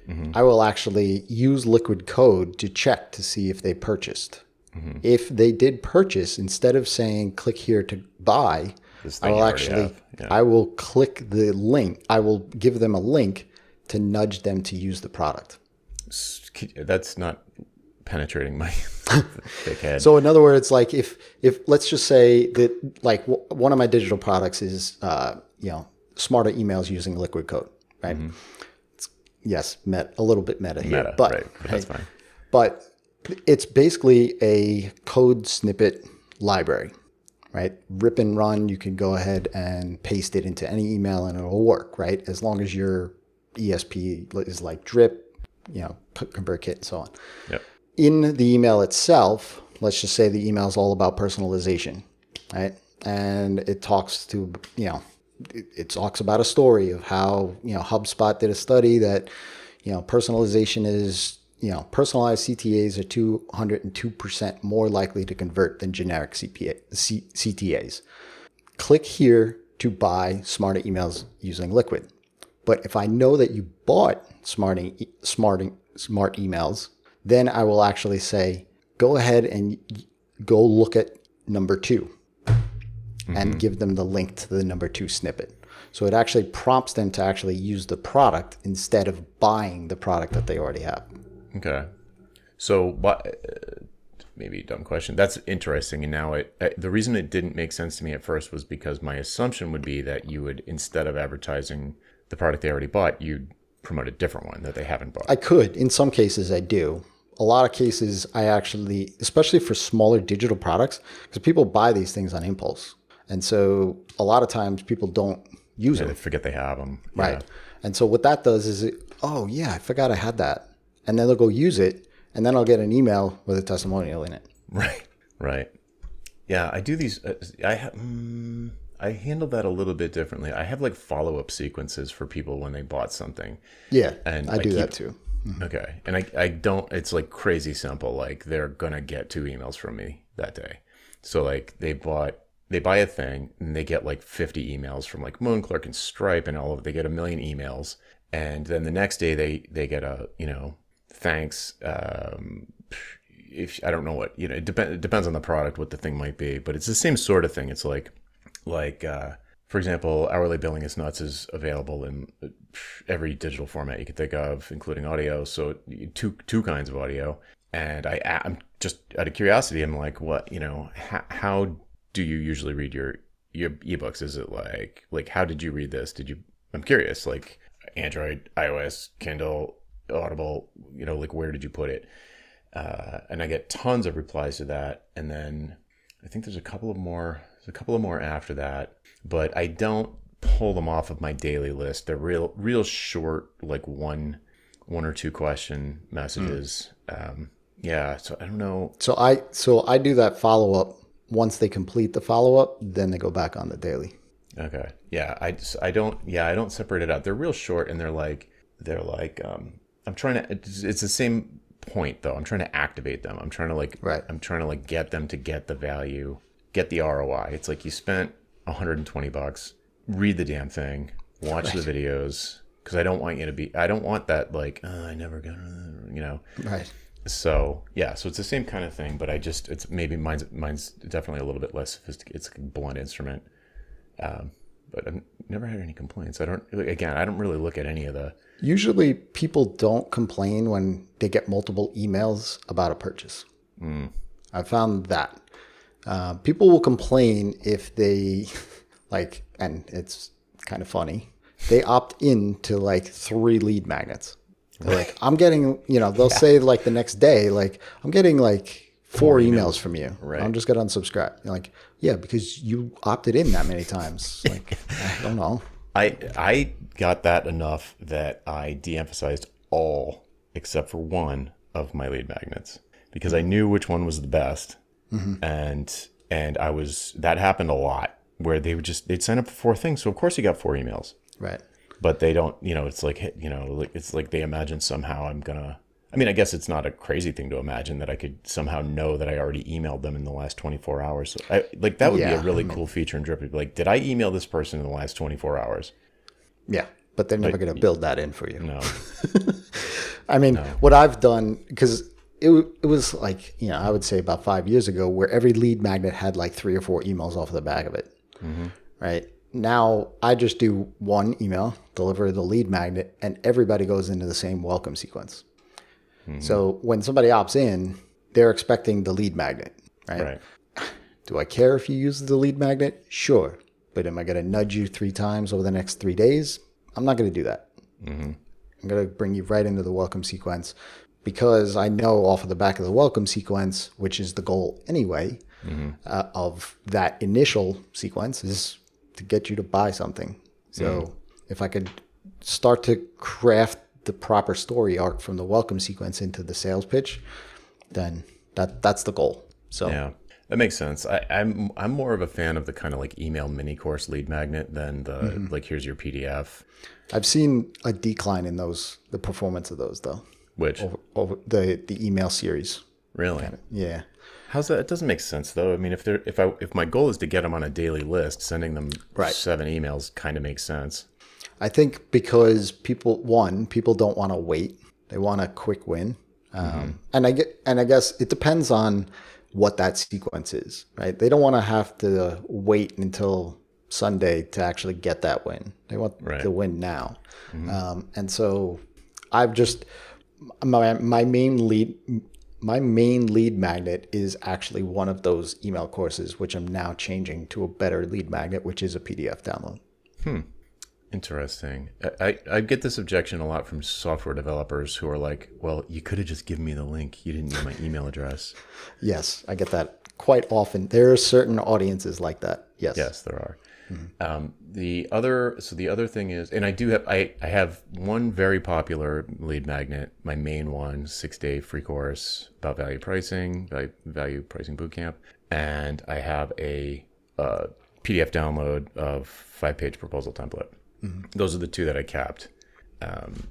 mm-hmm. I will actually use Liquid code to check to see if they purchased. Mm-hmm. If they did purchase, instead of saying click here to buy, I will actually, yeah. I will click the link. I will give them a link to nudge them to use the product. That's not penetrating my thick head. So in other words, like if, if let's just say that like w- one of my digital products is, uh, you know, smarter emails using Liquid code, right? Mm-hmm. Yes, met a little bit meta, meta here, but, right, but that's right, fine. But it's basically a code snippet library, right? Rip and run. You can go ahead and paste it into any email and it'll work, right? As long as your E S P is like Drip, you know, ConvertKit and so on. Yep. In the email itself, let's just say the email is all about personalization, right? And it talks to, you know, it talks about a story of how, you know, HubSpot did a study that, you know, personalization is, you know, personalized C T As are two hundred two percent more likely to convert than generic C P A, C, C T As. Click here to buy smarter emails using Liquid. But if I know that you bought smart, smart, smart emails, then I will actually say, go ahead and go look at number two. Mm-hmm. And give them the link to the number two snippet. So it actually prompts them to actually use the product instead of buying the product that they already have. Okay. So uh, maybe a dumb question. That's interesting. And now it, uh, the reason it didn't make sense to me at first was because my assumption would be that you would, instead of advertising the product they already bought, you'd promote a different one that they haven't bought. I could. In some cases I do. A lot of cases I actually, especially for smaller digital products, because people buy these things on impulse. And so a lot of times people don't use yeah, them. They forget they have them. Yeah. Right. And so what that does is, it, oh, yeah, I forgot I had that. And then they'll go use it. and then I'll get an email with a testimonial in it. Right, right. Yeah, I do these, uh, I have, um, I handle that a little bit differently. I have like follow-up sequences for people when they bought something. Yeah, and I, I do keep, that too. Mm-hmm. Okay, and I, I don't, it's like crazy simple. Like they're going to get two emails from me that day. So like they bought, they buy a thing and they get like fifty emails from like Moonclerk and Stripe and all of, they get a million emails. And then the next day they, they get a, you know, thanks. Um, if I don't know what, you know, it, dep- it depends on the product, what the thing might be, but it's the same sort of thing. It's like, like, uh, for example, hourly billing is nuts is available in every digital format you can think of, including audio. So two, two kinds of audio. And I, I'm just out of curiosity, I'm like, what, you know, how, how do you usually read your, your eBooks? Is it like, like, how did you read this? Did you, I'm curious, like Android, iOS, Kindle, Audible, you know, like where did you put it? Uh, and I get tons of replies to that. And then I think there's a couple of more, there's a couple of more after that, but I don't pull them off of my daily list. They're real, real short, like one, one or two question messages. Mm. Um, yeah. So I don't know. So I, so I do that follow-up. Once they complete the follow-up, then they go back on the daily. Okay. Yeah. I just, I don't, yeah, I don't separate it out. They're real short and they're like, they're like, um, I'm trying to, it's, it's the same point though. I'm trying to activate them. I'm trying to like, right. I'm trying to like get them to get the value, get the R O I. It's like you spent one hundred twenty bucks, read the damn thing, watch right. the videos. Cause I don't want you to be, I don't want that like, oh, I never got, you know, right. So yeah, so it's the same kind of thing, but I just, it's maybe mine's, mine's definitely a little bit less sophisticated. It's like a blunt instrument. Um, but I've never had any complaints. I don't, again, I don't really look at any of the. Usually people don't complain when they get multiple emails about a purchase. Mm. I found that, uh, people will complain if they like, and it's kind of funny. They opt in to like three lead magnets. They're like, I'm getting, you know, they'll yeah. say like the next day, like, I'm getting like four, four emails from you. Right. I'm just going to unsubscribe. You're like, yeah, because you opted in that many times. Like, I don't know. I, I got that enough that I de-emphasized all except for one of my lead magnets because I knew which one was the best. Mm-hmm. And, and I was, that happened a lot where they would just, they'd sign up for four things. So of course you got four emails. Right. But they don't, you know, it's like, you know, it's like they imagine somehow I'm going to, I mean, I guess it's not a crazy thing to imagine that I could somehow know that I already emailed them in the last twenty-four hours. So I, like that would yeah, be a really I mean, cool feature in Drip. Like, did I email this person in the last twenty-four hours? Yeah, but they're never going to build that in for you. No. I mean, no. What I've done, because it, it was like, you know, I would say about five years ago where every lead magnet had like three or four emails off of the back of it, mm-hmm. right? Now I just do one email, deliver the lead magnet, and everybody goes into the same welcome sequence. Mm-hmm. So when somebody opts in, they're expecting the lead magnet, right? right? Do I care if you use the lead magnet? Sure. But am I going to nudge you three times over the next three days? I'm not going to do that. Mm-hmm. I'm going to bring you right into the welcome sequence because I know off of the back of the welcome sequence, which is the goal anyway, mm-hmm. uh, of that initial sequence is to get you to buy something. So mm. if I could start to craft the proper story arc from the welcome sequence into the sales pitch, then that that's the goal. So yeah, that makes sense. I, I'm, I'm more of a fan of the kind of like email mini course lead magnet than the mm-hmm. like, here's your P D F. I've seen a decline in those, the performance of those though. Which? Over, over the, the email series. Really? Kind of, yeah. How's that? It doesn't make sense though. I mean, if they're, if I, if my goal is to get them on a daily list, sending them right. seven emails kind of makes sense. I think because people, one, people don't want to wait. They want a quick win. Um, mm-hmm. And I get, and I guess it depends on what that sequence is, right? They don't want to have to wait until Sunday to actually get that win. They want right. the win now. Mm-hmm. Um, and so I've just, my, my main lead, My main lead magnet is actually one of those email courses, which I'm now changing to a better lead magnet, which is a P D F download. Hmm. Interesting. I, I get this objection a lot from software developers who are like, well, you could have just given me the link. You didn't need my email address. Yes, I get that quite often. There are certain audiences like that. Yes. Yes, there are. Mm-hmm. Um, the other, so the other thing is, and I do have, I, I have one very popular lead magnet, my main one, six day free course about value pricing, value, value pricing bootcamp. And I have a, uh, P D F download of five page proposal template. Mm-hmm. Those are the two that I capped. Um,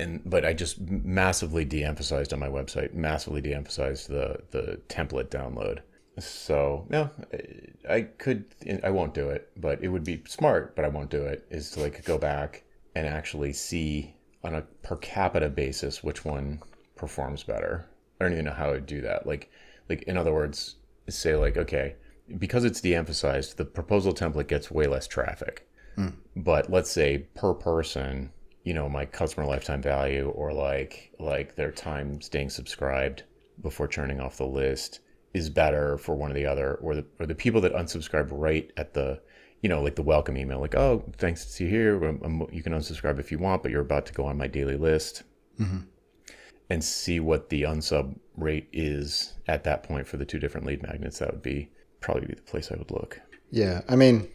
and, but I just massively de-emphasized on my website, massively de-emphasized the, the template download. So no, I could, I won't do it, but it would be smart, but I won't do it, is to like go back and actually see on a per capita basis, which one performs better. I don't even know how I would do that. Like, like in other words, say like, okay, because it's de-emphasized, the proposal template gets way less traffic, mm. but let's say per person, you know, my customer lifetime value or like, like their time staying subscribed before churning off the list is better for one or the other, or the or the people that unsubscribe right at the, you know, like the welcome email, like, oh, thanks to see you here. I'm, I'm, you can unsubscribe if you want, but you're about to go on my daily list, mm-hmm. and see what the unsub rate is at that point for the two different lead magnets. That would be probably be the place I would look. Yeah. I mean,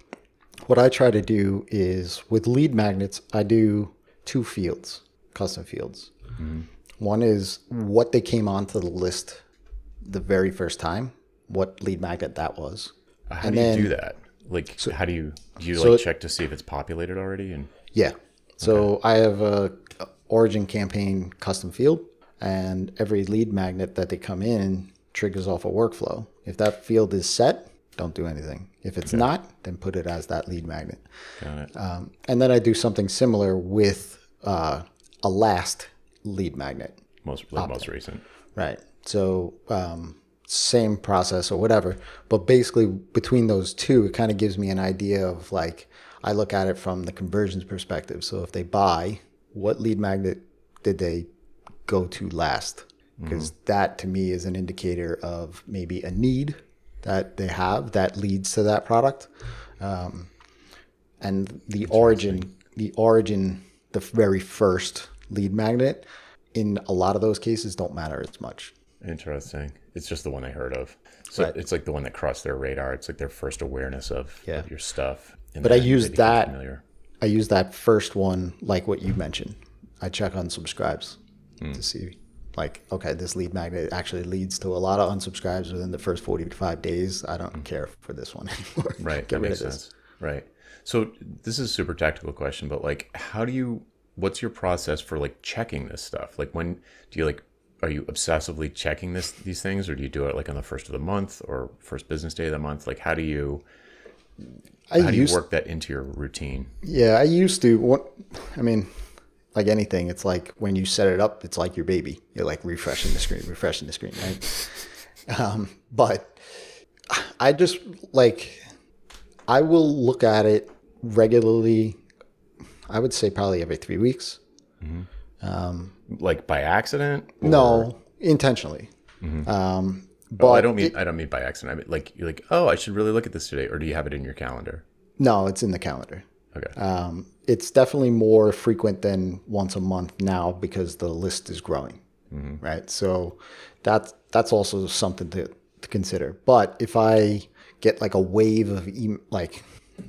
what I try to do is with lead magnets, I do two fields, custom fields. Mm-hmm. One is what they came onto the list the very first time, what lead magnet that was. How and do then, you do that? Like, so, how do you, do you so like check to see if it's populated already? And yeah. So okay. I have a origin campaign custom field, and every lead magnet that they come in triggers off a workflow. If that field is set, don't do anything. If it's okay. not, then put it as that lead magnet. Got it. Um, and then I do something similar with uh, a last lead magnet. Most, like most recent. Right. So um, same process or whatever, but basically between those two, it kind of gives me an idea of like, I look at it from the conversions perspective. So if they buy, what lead magnet did they go to last? Because mm-hmm. that to me is an indicator of maybe a need that they have that leads to that product. Um, and the origin, the origin, the very first lead magnet in a lot of those cases don't matter as much. Interesting. It's just the one I heard of. So right. It's like the one that crossed their radar. It's like their first awareness of, yeah. of your stuff. And but I use that. Familiar. I use that first one, like what you mentioned. I check unsubscribes mm. to see, like, okay, this lead magnet actually leads to a lot of unsubscribes within the first forty-five days. I don't mm. care for this one anymore. Right. Get that rid makes of this. Sense. Right. So this is a super tactical question, but like, how do you? What's your process for like checking this stuff? Like, when do you like? Are you obsessively checking this, these things, or do you do it like on the first of the month or first business day of the month? Like, how do you, I how do used, you work that into your routine? Yeah, I used to, what, I mean, like anything, it's like when you set it up, it's like your baby. You're like refreshing the screen, refreshing the screen, right? Um, but I just like, I will look at it regularly. I would say probably every three weeks. Mm-hmm. Um, like by accident? Or? No, intentionally. Mm-hmm. Um, but oh, I don't mean it, I don't mean by accident. I mean like you're like, oh, I should really look at this today, or do you have it in your calendar? No, it's in the calendar. Okay. Um, it's definitely more frequent than once a month now because the list is growing, mm-hmm. right? So that's that's also something to, to consider. But if I get like a wave of email, like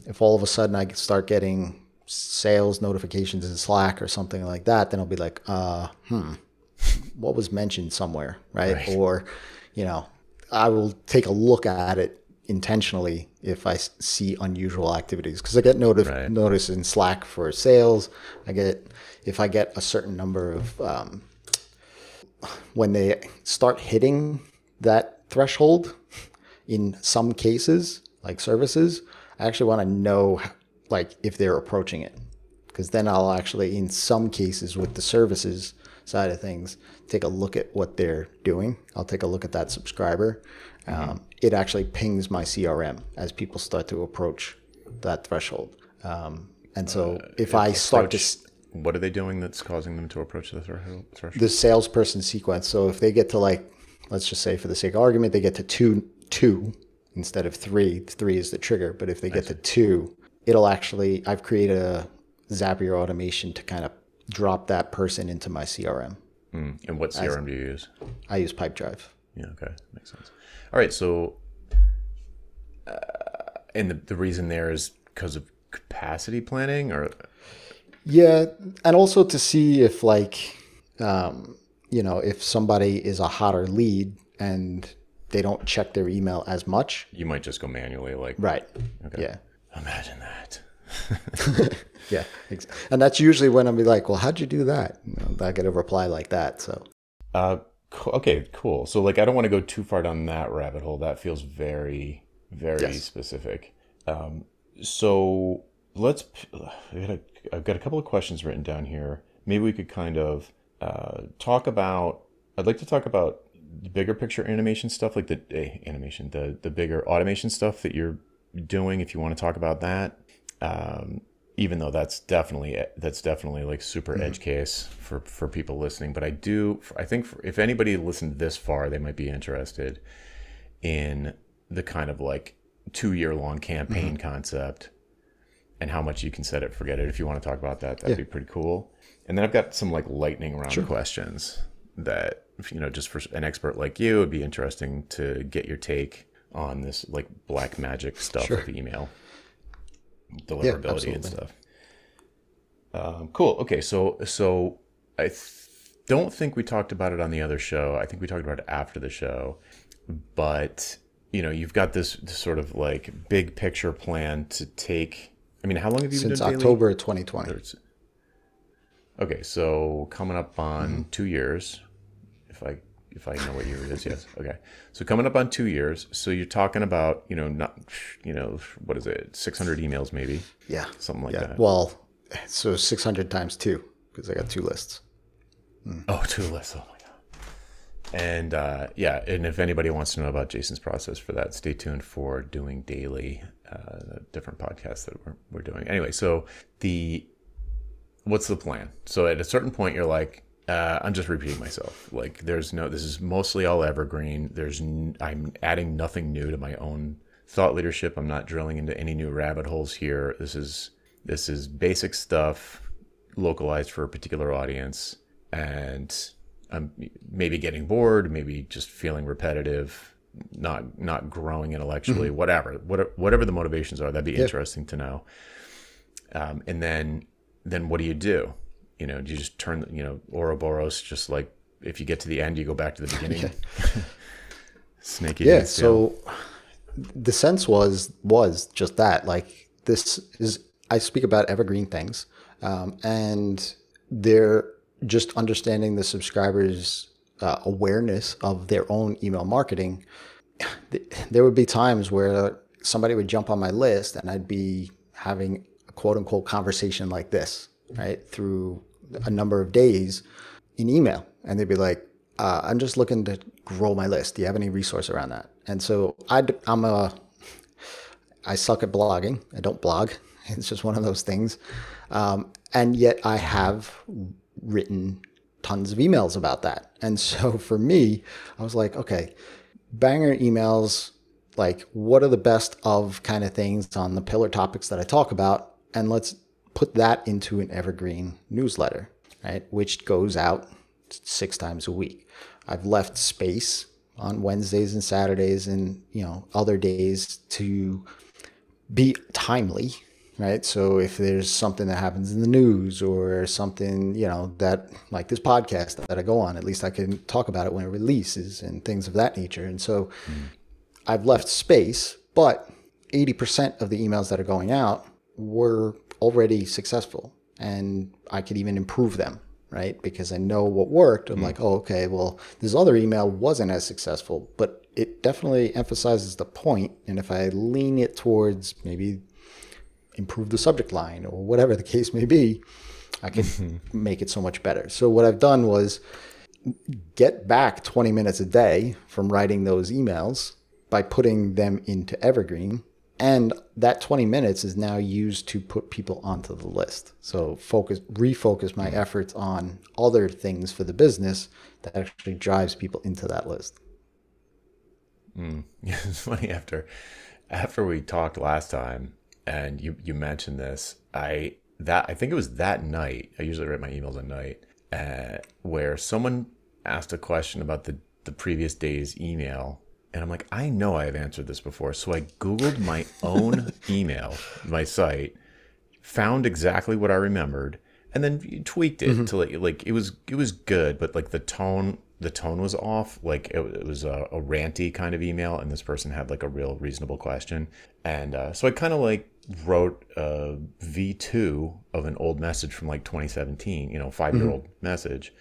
if all of a sudden I start getting sales notifications in Slack or something like that, then I'll be like, uh, hmm, what was mentioned somewhere, right? right? Or, you know, I will take a look at it intentionally if I see unusual activities, because I get notice right. notice in Slack for sales. I get, if I get a certain number of, um, when they start hitting that threshold in some cases, like services, I actually want to know like if they're approaching it, because then I'll actually, in some cases with the services side of things, take a look at what they're doing. I'll take a look at that subscriber. Mm-hmm. Um, it actually pings my C R M as people start to approach that threshold. Um, and so uh, if I start to... What are they doing that's causing them to approach the threshold? The salesperson sequence. So if they get to like, let's just say for the sake of argument, they get to two, two instead of three, three is the trigger. But if they get to two, it'll actually, I've created a Zapier automation to kind of drop that person into my C R M. Mm. And what C R M As, do you use? I use PipeDrive. Yeah, okay. Makes sense. All right, so uh, And the, the reason there is because of capacity planning, or? Yeah, and also to see if, like, um, you know, if somebody is a hotter lead and they don't check their email as much. You might just go manually, like. Right. Okay. Yeah. Imagine that. Yeah. And that's usually when I'm like, well, how'd you do that? You know, I get a reply like that, so. Uh, okay, cool. So, like, I don't want to go too far down that rabbit hole. That feels very, very yes. specific. Um, so let's, I've got, a, I've got a couple of questions written down here. Maybe we could kind of uh, talk about, I'd like to talk about the bigger picture animation stuff, like the eh, animation, the, the bigger automation stuff that you're doing, if you want to talk about that. Um, even though that's definitely, that's definitely like super mm-hmm. edge case for, for people listening. But I do, I think for, if anybody listened this far, they might be interested in the kind of like two year long campaign mm-hmm. concept and how much you can set it, forget it. If you want to talk about that, that'd yeah. be pretty cool. And then I've got some like lightning round sure. questions that, you know, just for an expert like you, it'd be interesting to get your take on this like black magic stuff sure. of email deliverability yeah, and stuff. Um, cool. Okay. So, so I th- don't think we talked about it on the other show. I think we talked about it after the show, but you know, you've got this, this sort of like big picture plan to take. I mean, how long have you been doing it? Since October twenty twenty. There's, okay. So coming up on mm-hmm. two years, if I, if I know what year it is. Yes. Okay. So coming up on two years. So you're talking about, you know, not, you know, what is it? six hundred emails maybe. Yeah. Something like yeah. that. Well, so six hundred times two, because I got two lists. Mm. Oh, two lists. Oh my God. And uh, yeah. And if anybody wants to know about Jason's process for that, stay tuned for Doing Daily, uh, different podcasts that we're, we're doing. Anyway. So the, what's the plan? So at a certain point you're like, Uh, I'm just repeating myself. Like, there's no, this is mostly all evergreen. There's, n- I'm adding nothing new to my own thought leadership. I'm not drilling into any new rabbit holes here. This is, this is basic stuff localized for a particular audience. And I'm maybe getting bored, maybe just feeling repetitive, not, not growing intellectually, mm-hmm. whatever, what, whatever the motivations are, that'd be yep. interesting to know. Um, and then, then what do you do? You know, do you just turn, you know, Ouroboros, just like if you get to the end, you go back to the beginning. yeah. Snakey. Yeah. So the sense was, was just that, like, this is, I speak about evergreen things, um, and they're just understanding the subscribers' uh, awareness of their own email marketing. There would be times where somebody would jump on my list and I'd be having a quote unquote conversation like this, right, through a number of days in email, and they'd be like, uh, I'm just looking to grow my list. Do you have any resource around that? And so I'd, I'm a, I suck at blogging. I don't blog. It's just one of those things. Um, and yet I have written tons of emails about that. And so for me, I was like, okay, banger emails, like what are the best of kind of things on the pillar topics that I talk about? And let's put that into an evergreen newsletter, right? Which goes out six times a week. I've left space on Wednesdays and Saturdays and, you know, other days to be timely, right? So if there's something that happens in the news or something, you know, that like this podcast that I go on, at least I can talk about it when it releases and things of that nature. And so mm. I've left space, but eighty percent of the emails that are going out were already successful, and I could even improve them, right? Because I know what worked. I'm mm-hmm. like, oh, okay, well, this other email wasn't as successful, but it definitely emphasizes the point. And if I lean it towards maybe improve the subject line or whatever the case may be, I can mm-hmm. make it so much better. So what I've done was get back twenty minutes a day from writing those emails by putting them into evergreen. And that twenty minutes is now used to put people onto the list. So focus, refocus my efforts on other things for the business that actually drives people into that list. Mm. It's funny, after after we talked last time and you, you mentioned this, I that I think it was that night, I usually write my emails at night, uh, where someone asked a question about the, the previous day's email And I'm like, I know I have answered this before. So I Googled my own email, my site, found exactly what I remembered, and then tweaked it mm-hmm. to like, like it was it was good, but like the tone the tone was off. Like it, it was a, a ranty kind of email, and this person had like a real reasonable question. And uh, so I kind of like wrote a V two of an old message from like twenty seventeen, you know, five-year-old mm-hmm. message,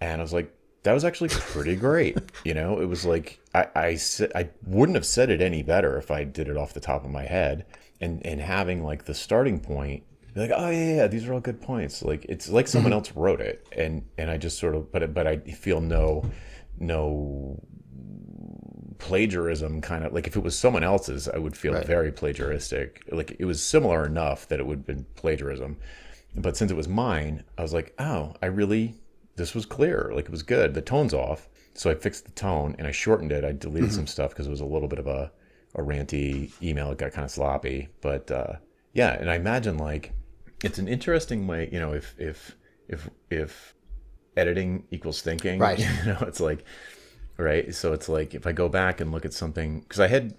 and I was like, that was actually pretty great. You know, it was like, I, I, I wouldn't have said it any better if I did it off the top of my head. And, and having like the starting point, like, oh yeah, yeah, these are all good points. Like, it's like someone else wrote it. And, and I just sort of, but, but I feel no, no plagiarism kind of, like if it was someone else's, I would feel right. very plagiaristic. Like it was similar enough that it would have been plagiarism. But since it was mine, I was like, oh, I really... this was clear, like it was good. The tone's off, so I fixed the tone and I shortened it. I deleted mm-hmm. some stuff because it was a little bit of a, a ranty email. It got kind of sloppy, but uh, yeah. And I imagine like it's an interesting way, you know, if if if if editing equals thinking, right? You know, it's like right. So it's like if I go back and look at something, because I had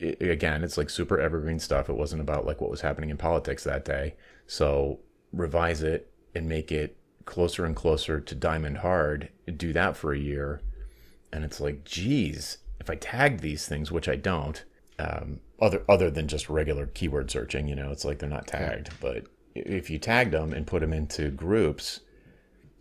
again, it's like super evergreen stuff. It wasn't about like what was happening in politics that day. So revise it and make it closer and closer to Diamond Hard, do that for a year. And it's like, geez, if I tagged these things, which I don't, um, other other than just regular keyword searching, you know, it's like they're not tagged. Yeah. But if you tagged them and put them into groups,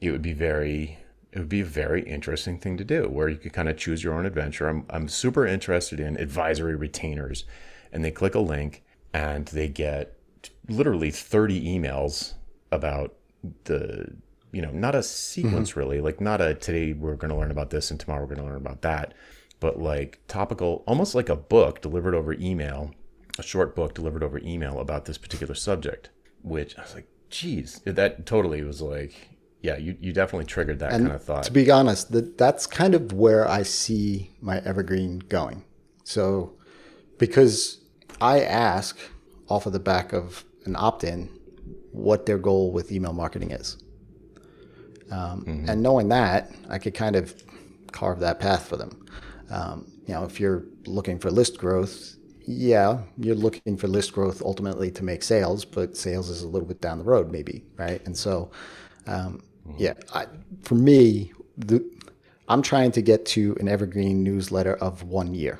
it would be very, it would be a very interesting thing to do where you could kind of choose your own adventure. I'm, I'm super interested in advisory retainers, and they click a link and they get literally thirty emails about the, you know, not a sequence mm-hmm. really, like not a today we're going to learn about this and tomorrow we're going to learn about that, but like topical, almost like a book delivered over email, a short book delivered over email about this particular subject, which I was like, geez, that totally was like, yeah, you, you definitely triggered that and kind of thought. To be honest, that that's kind of where I see my evergreen going. So because I ask off of the back of an opt-in what their goal with email marketing is. Um, mm-hmm. And knowing that, I could kind of carve that path for them. Um, you know, if you're looking for list growth, yeah, you're looking for list growth ultimately to make sales, but sales is a little bit down the road maybe, right? And so, um, yeah, I, for me, the, I'm trying to get to an evergreen newsletter of one year.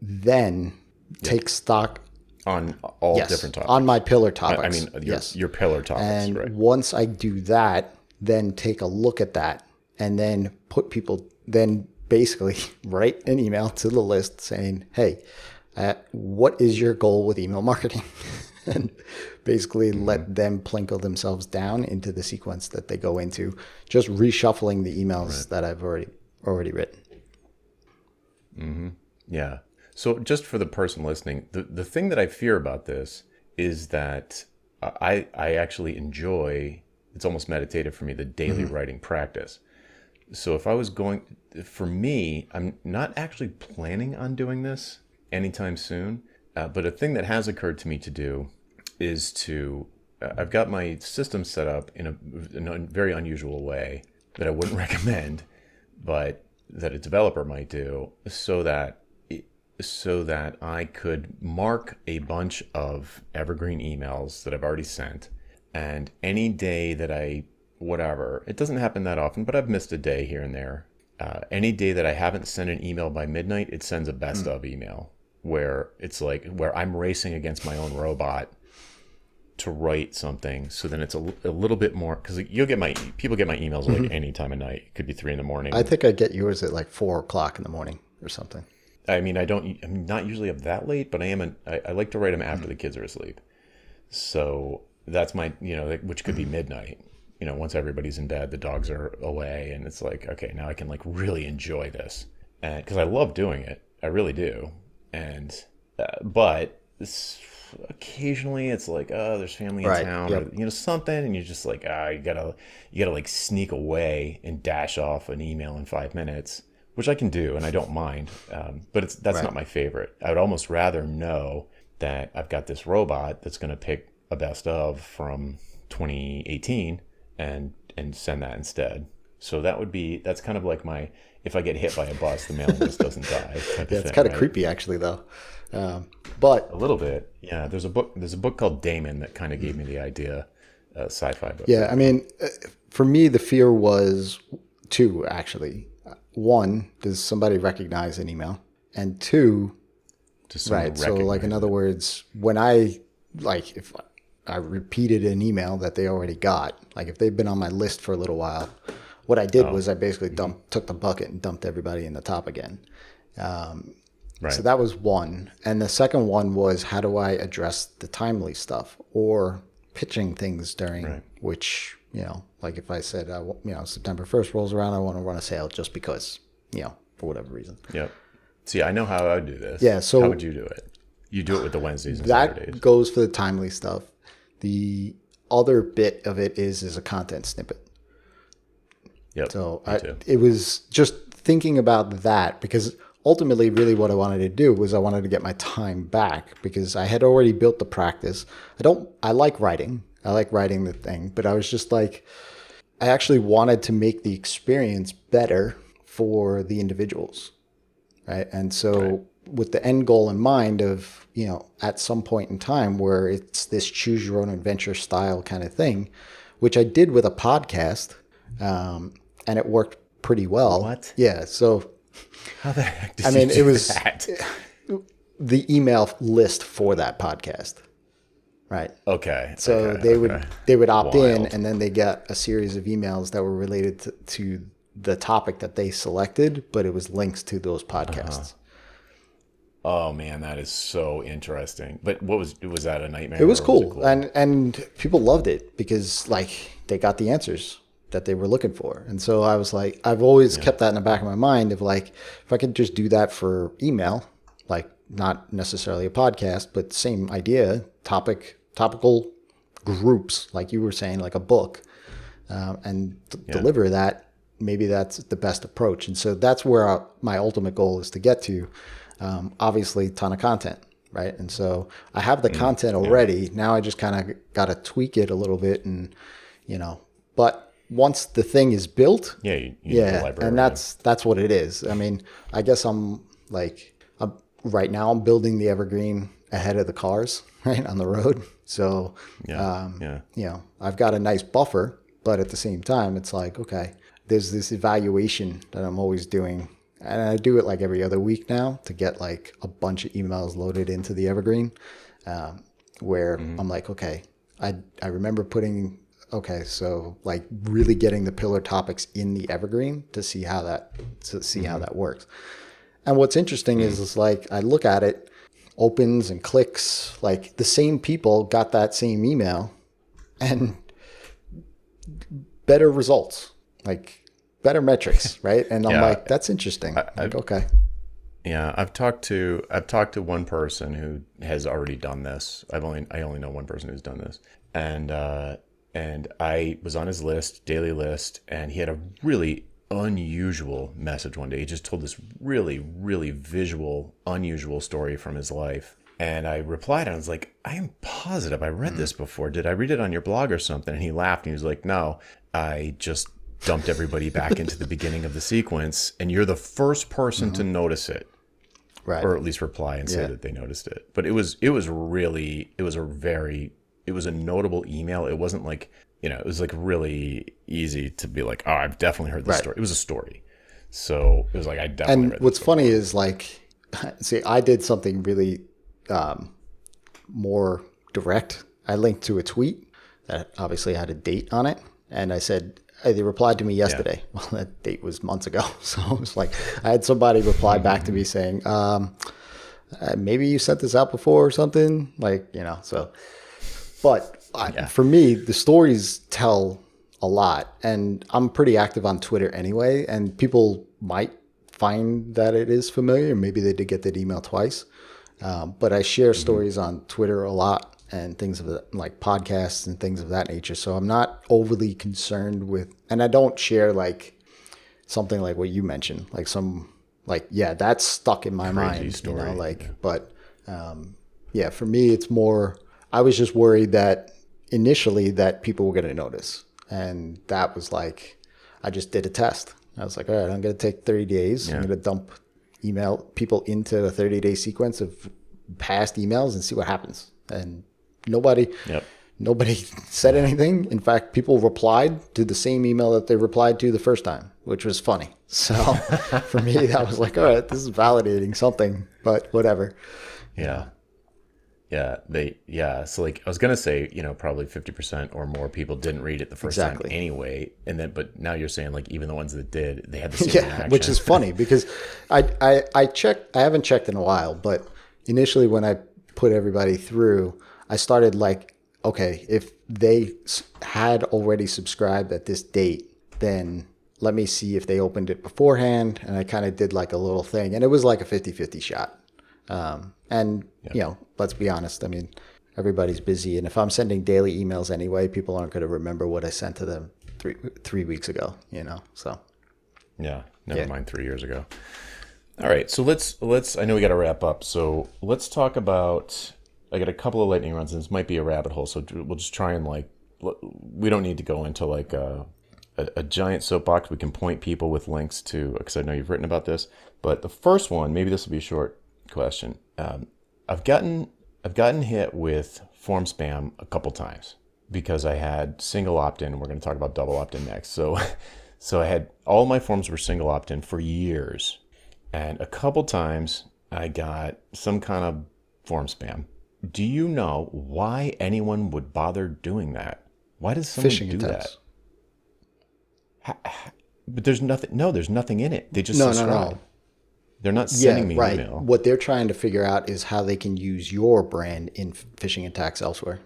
Then yep. take stock on all yes, different topics. On my pillar topics. I, I mean, your, yes. your pillar topics, and right. once I do that, then take a look at that and then put people, then basically write an email to the list saying, hey, uh, what is your goal with email marketing? And basically mm-hmm. let them plinkle themselves down into the sequence that they go into, just reshuffling the emails right. that I've already already written. Mm-hmm. Yeah. So just for the person listening, the, the thing that I fear about this is that I I actually enjoy... it's almost meditative for me, the daily mm-hmm. writing practice. So if I was going, for me, I'm not actually planning on doing this anytime soon. Uh, but a thing that has occurred to me to do is to, uh, I've got my system set up in a, in a very unusual way that I wouldn't recommend, but that a developer might do, so that it, so that I could mark a bunch of evergreen emails that I've already sent. And any day that I, whatever, it doesn't happen that often, but I've missed a day here and there. Uh, any day that I haven't sent an email by midnight, it sends a best mm. of email where it's like, where I'm racing against my own robot to write something. So then it's a, a little bit more, because you'll get my, people get my emails mm-hmm. like any time of night. It could be three in the morning. I think I get yours at like four o'clock in the morning or something. I mean, I don't, I'm not usually up that late, but I am, a, I, I like to write them after mm. the kids are asleep. So... that's my, you know, which could be midnight, you know, once everybody's in bed, the dogs are away, and it's like, okay, now I can like really enjoy this. And because I love doing it, I really do. And uh, but this, occasionally it's like, oh, there's family in right. town, yep. or, you know, something, and you're just like, ah, oh, you gotta you gotta like sneak away and dash off an email in five minutes, which I can do and I don't mind, um, but it's that's right. not my favorite. I would almost rather know that I've got this robot that's going to pick a best of from twenty eighteen and and send that instead. So that would be, that's kind of like my, if I get hit by a bus, the mailing list doesn't die. Yeah, it's kind of creepy actually though. Um, but a little bit. Yeah. There's a book, there's a book called Daemon that kind of gave me the idea, uh, sci-fi book. Yeah. I mean, for me, the fear was two actually. One, does somebody recognize an email? And two, does right. So like, in other words, when I, like if I repeated an email that they already got, like if they've been on my list for a little while, what I did oh. was I basically dumped, took the bucket and dumped everybody in the top again. Um, Right. So that was one. And the second one was, how do I address the timely stuff or pitching things during right. which, you know, like if I said, uh, you know, September first rolls around, I want to run a sale just because, you know, for whatever reason. Yep. See, I know how I would do this. Yeah. So how would you do it? You do it with the Wednesdays and that Saturdays. That goes for the timely stuff. The other bit of it is, is a content snippet. Yep. So I, it was just thinking about that because ultimately, really what I wanted to do was I wanted to get my time back because I had already built the practice. I don't, I like writing. I like writing the thing, but I was just like, I actually wanted to make the experience better for the individuals. Right. And so right. with the end goal in mind of, you know, at some point in time where it's this choose your own adventure style kind of thing, which I did with a podcast, um, and it worked pretty well. What? Yeah. So how the heck did I mean, you do it was that? The email list for that podcast, right? Okay. So okay, they okay. would they would opt Wild. in, and then they got a series of emails that were related to, to the topic that they selected, but it was links to those podcasts. Uh-huh. Oh man, that is so interesting. But what was was that a nightmare? It was cool, was it cool? and and people loved it because like they got the answers that they were looking for. And so I was like, I've always yeah. kept that in the back of my mind of like, if I could just do that for email, like not necessarily a podcast, but same idea, topic, topical groups, like you were saying, like a book, um, and yeah. deliver that, maybe that's the best approach. And so that's where I, my ultimate goal is to get to, um, obviously ton of content, right? And so I have the mm, content already. Yeah. Now I just kind of got to tweak it a little bit and, you know, but once the thing is built, yeah, you, you yeah, need the library, and that's right? that's what it is. I mean, I guess I'm like, I'm, right now I'm building the evergreen ahead of the cars, right, on the road. So, yeah, um, yeah. you know, I've got a nice buffer, but at the same time, it's like, okay, there's this evaluation that I'm always doing, and I do it like every other week now to get like a bunch of emails loaded into the evergreen, um, where mm-hmm. I'm like, okay, I I remember putting. Okay, so like really getting the pillar topics in the evergreen to see how that to see mm-hmm. how that works. And what's interesting mm-hmm. is, is like I look at it, opens and clicks, like the same people got that same email and better results, like better metrics, right? And I'm yeah, like, that's interesting. I, like, okay. Yeah, I've talked to I've talked to one person who has already done this. I've only I only know one person who's done this. And uh And I was on his list, daily list, and he had a really unusual message one day. He just told this really, really visual, unusual story from his life. And I replied, and I was like, I am positive I read this before. Did I read it on your blog or something? And he laughed, and he was like, no, I just dumped everybody back into the beginning of the sequence, and you're the first person mm-hmm. to notice it. Right. Or at least reply and say yeah. that they noticed it. But it was, it was really, it was a very... It was a notable email. It wasn't like, you know, it was like really easy to be like, oh, I've definitely heard this right. story. It was a story. So it was like, I definitely and read what's this funny story. Is like, see, I did something really um, more direct. I linked to a tweet that obviously had a date on it. And I said, hey, they replied to me yesterday. Yeah. Well, that date was months ago. So it was like, I had somebody reply back to me saying, um, uh, maybe you sent this out before or something. Like, you know, so... But yeah. I, for me, the stories tell a lot, and I'm pretty active on Twitter anyway, and people might find that it is familiar. Maybe they did get that email twice, um, but I share mm-hmm. stories on Twitter a lot and things of the, like podcasts and things of that nature. So I'm not overly concerned with, and I don't share like something like what you mentioned, like some, like, yeah, that's stuck in my Crazy mind, story. You know, like, yeah. but um, yeah, for me, it's more, I was just worried that initially that people were going to notice. And that was like, I just did a test. I was like, all right, I'm going to take thirty days. Yeah. I'm going to dump email people into a thirty day sequence of past emails and see what happens. And nobody, yep. nobody said anything. In fact, people replied to the same email that they replied to the first time, which was funny. So for me, that was like, all right, this is validating something, but whatever. Yeah. Yeah. They, yeah. So like I was going to say, you know, probably fifty percent or more people didn't read it the first exactly. time anyway. And then, but now you're saying like, even the ones that did, they had the same yeah, reaction. Which is funny because I, I, I checked, I haven't checked in a while, but initially when I put everybody through, I started like, okay, if they had already subscribed at this date, then let me see if they opened it beforehand. And I kind of did like a little thing and it was like a fifty fifty shot. Um, and yep. you know, let's be honest. I mean, everybody's busy, and if I'm sending daily emails anyway, people aren't going to remember what I sent to them three three weeks ago. You know, so yeah, never yeah. mind three years ago. All right, so let's let's. I know we got to wrap up, so let's talk about. I got a couple of lightning rounds, and this might be a rabbit hole, so we'll just try and like. We don't need to go into like a a, a giant soapbox. We can point people with links to because I know you've written about this. But the first one, maybe this will be short. Question. Um, I've gotten I've gotten hit with form spam a couple times because I had single opt-in. We're going to talk about double opt-in next. So, so I had all my forms were single opt-in for years, and a couple times I got some kind of form spam. Do you know why anyone would bother doing that? Why does someone Phishing do attempts. that? But there's nothing. No, there's nothing in it. They just no, subscribe. No, no. They're not sending yeah, me right. email. What they're trying to figure out is how they can use your brand in phishing attacks elsewhere.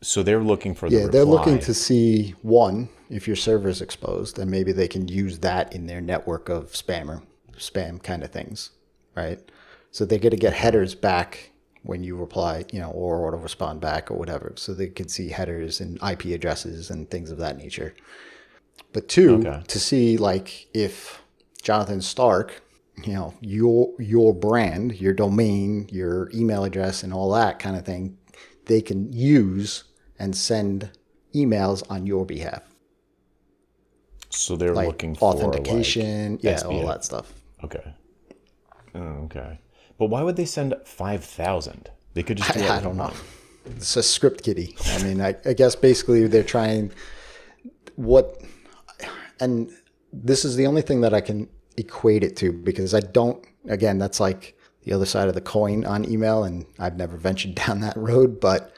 So they're looking for the yeah, reply. They're looking to see, one, if your server is exposed, and maybe they can use that in their network of spammer, spam kind of things, right? So they're going to get headers back when you reply, you know, or auto-respond back or whatever. So they can see headers and I P addresses and things of that nature. But two, okay. to see, like, if... Jonathan Stark, you know, your your brand, your domain, your email address, and all that kind of thing, they can use and send emails on your behalf. So they're like looking for authentication, like yeah, S B A. All that stuff. Okay. Oh, okay. But why would they send five thousand? They could just do I, I don't know. It's a script kiddie. I mean, I, I guess basically they're trying what and this is the only thing that I can equate it to because I don't, again, that's like the other side of the coin on email and I've never ventured down that road. But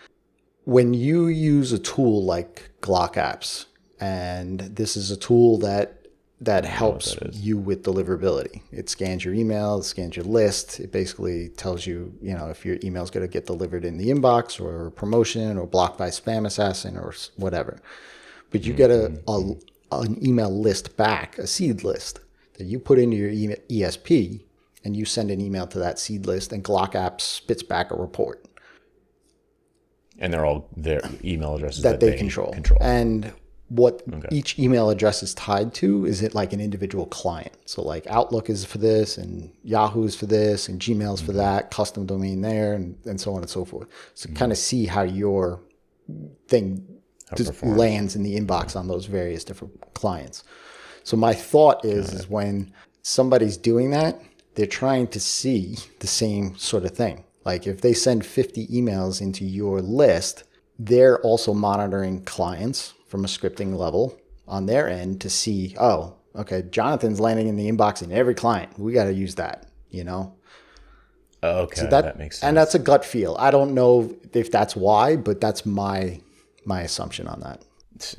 when you use a tool like Glock Apps, and this is a tool that, that helps that you with deliverability, it scans your email, it scans your list. It basically tells you, you know, if your email is going to get delivered in the inbox or promotion or blocked by spam assassin or whatever, but you mm-hmm. get a, a an email list back, a seed list that you put into your email, E S P, and you send an email to that seed list, and Glock Apps spits back a report. And they're all their email addresses that, that they, they control. control. And what okay. each email address is tied to is it like an individual client. So like Outlook is for this, and Yahoo is for this, and Gmail is mm-hmm. for that, custom domain there, and, and so on and so forth. So mm-hmm. kind of see how your thing just lands in the inbox on those various different clients. So my thought is, is when somebody's doing that, they're trying to see the same sort of thing. Like if they send fifty emails into your list, they're also monitoring clients from a scripting level on their end to see, oh, okay, Jonathan's landing in the inbox in every client. We got to use that, you know? Okay, so that, that makes sense. And that's a gut feel. I don't know if that's why, but that's my... my assumption on that.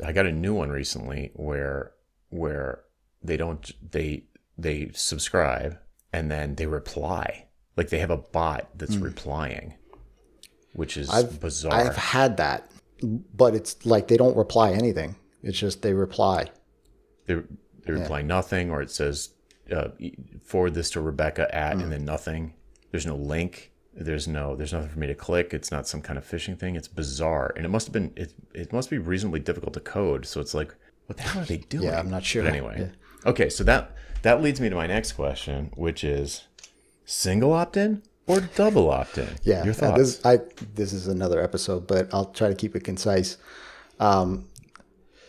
I got a new one recently where where they don't they they subscribe and then they reply. Like they have a bot that's mm. replying, which is I've, bizarre. I've had that, but it's like they don't reply anything. It's just they reply. They they reply yeah. nothing, or it says uh, forward this to Rebecca at mm. and then nothing. There's no link. There's no, there's nothing for me to click. It's not some kind of phishing thing. It's bizarre. And it must've been, it, it must be reasonably difficult to code. So it's like, what the hell are they doing? Yeah, I'm not sure. But anyway. Yeah. Okay. So that, that leads me to my next question, which is single opt-in or double opt-in? Yeah. Your thoughts? This, I, this is another episode, but I'll try to keep it concise. Um,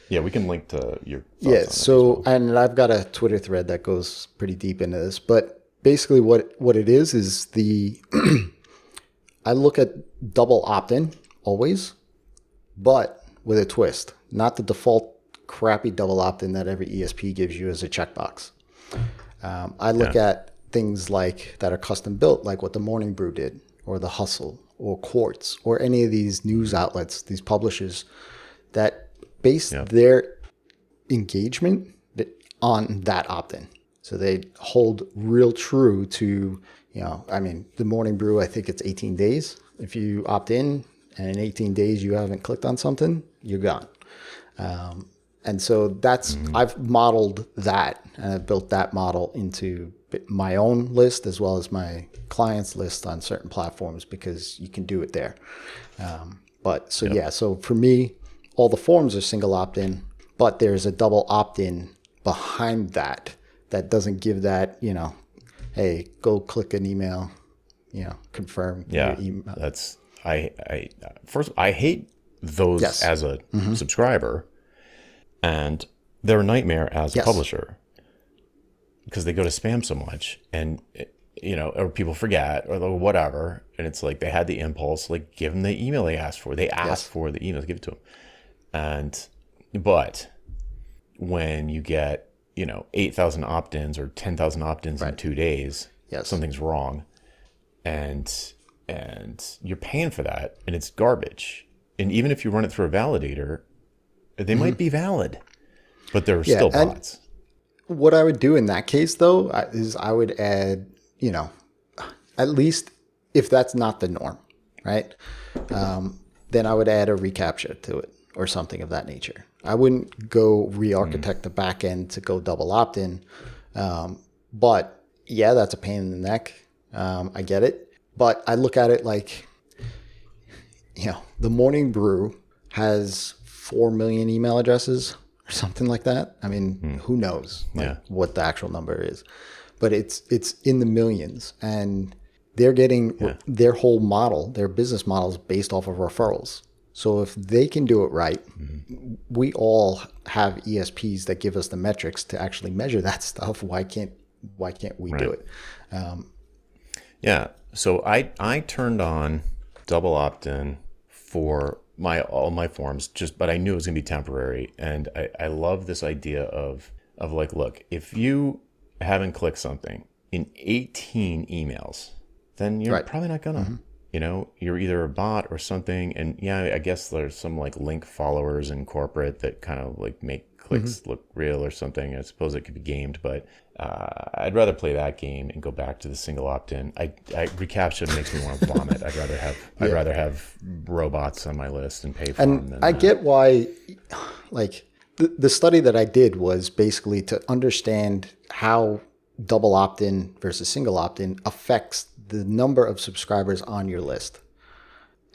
Yeah, we can link to your thoughts yeah, on that so, as well. And I've got a Twitter thread that goes pretty deep into this. But basically what, what it is is the I look at double opt-in always, but with a twist. Not the default crappy double opt-in that every E S P gives you as a checkbox. Um, I look yeah. at things like that are custom built, like what the Morning Brew did, or the Hustle, or Quartz, or any of these news outlets, these publishers that base yeah. their engagement on that opt-in. So they hold real true to, you know, I mean, the Morning Brew, I think it's eighteen days. If you opt in and in eighteen days you haven't clicked on something, you're gone. Um, and so that's, mm-hmm. I've modeled that and I've built that model into my own list as well as my clients' list on certain platforms because you can do it there. Um, but so, yep. yeah, so for me, all the forms are single opt-in, but there's a double opt-in behind that that doesn't give that, you know, hey, go click an email, you know, confirm. Yeah, your email. That's, I, I, first, I hate those yes. as a mm-hmm. subscriber, and they're a nightmare as yes. a publisher. Because they go to spam so much, and you know, or people forget, or whatever, and it's like they had the impulse, like give them the email they asked for. They asked yes. for the emails, give it to them. And but when you get you know eight thousand opt-ins or ten thousand opt-ins right. in two days, yes. something's wrong, and and you're paying for that, and it's garbage. And even if you run it through a validator, they mm-hmm. might be valid, but they're yeah, still bots. And- What I would do in that case, though, is I would add, you know, at least if that's not the norm, right? Um, then I would add a recapture to it or something of that nature. I wouldn't go re-architect mm. the back end to go double opt-in. Um, but yeah, that's a pain in the neck. Um, I get it. But I look at it like, you know, the Morning Brew has four million email addresses. Or something like that. I mean, hmm. who knows like, yeah. what the actual number is, but it's it's in the millions, and they're getting yeah. their whole model, their business model is based off of referrals. So if they can do it right, mm-hmm. we all have E S Ps that give us the metrics to actually measure that stuff. Why can't why can't we right. do it? Um, yeah. So I I turned on double opt-in for. My all my forms just, but I knew it was gonna be temporary, and I, I love this idea of of like, look, if you haven't clicked something in eighteen emails, then you're right. probably not gonna, mm-hmm. you know, you're either a bot or something. And yeah, I guess there's some like link followers in corporate that kind of like make clicks mm-hmm. look real or something. I suppose it could be gamed, but uh, I'd rather play that game and go back to the single opt-in. I, I recaptcha makes me want to vomit. I'd rather have yeah. I'd rather have robots on my list and pay for and them. And I that. get why, like the the study that I did was basically to understand how double opt-in versus single opt-in affects the number of subscribers on your list.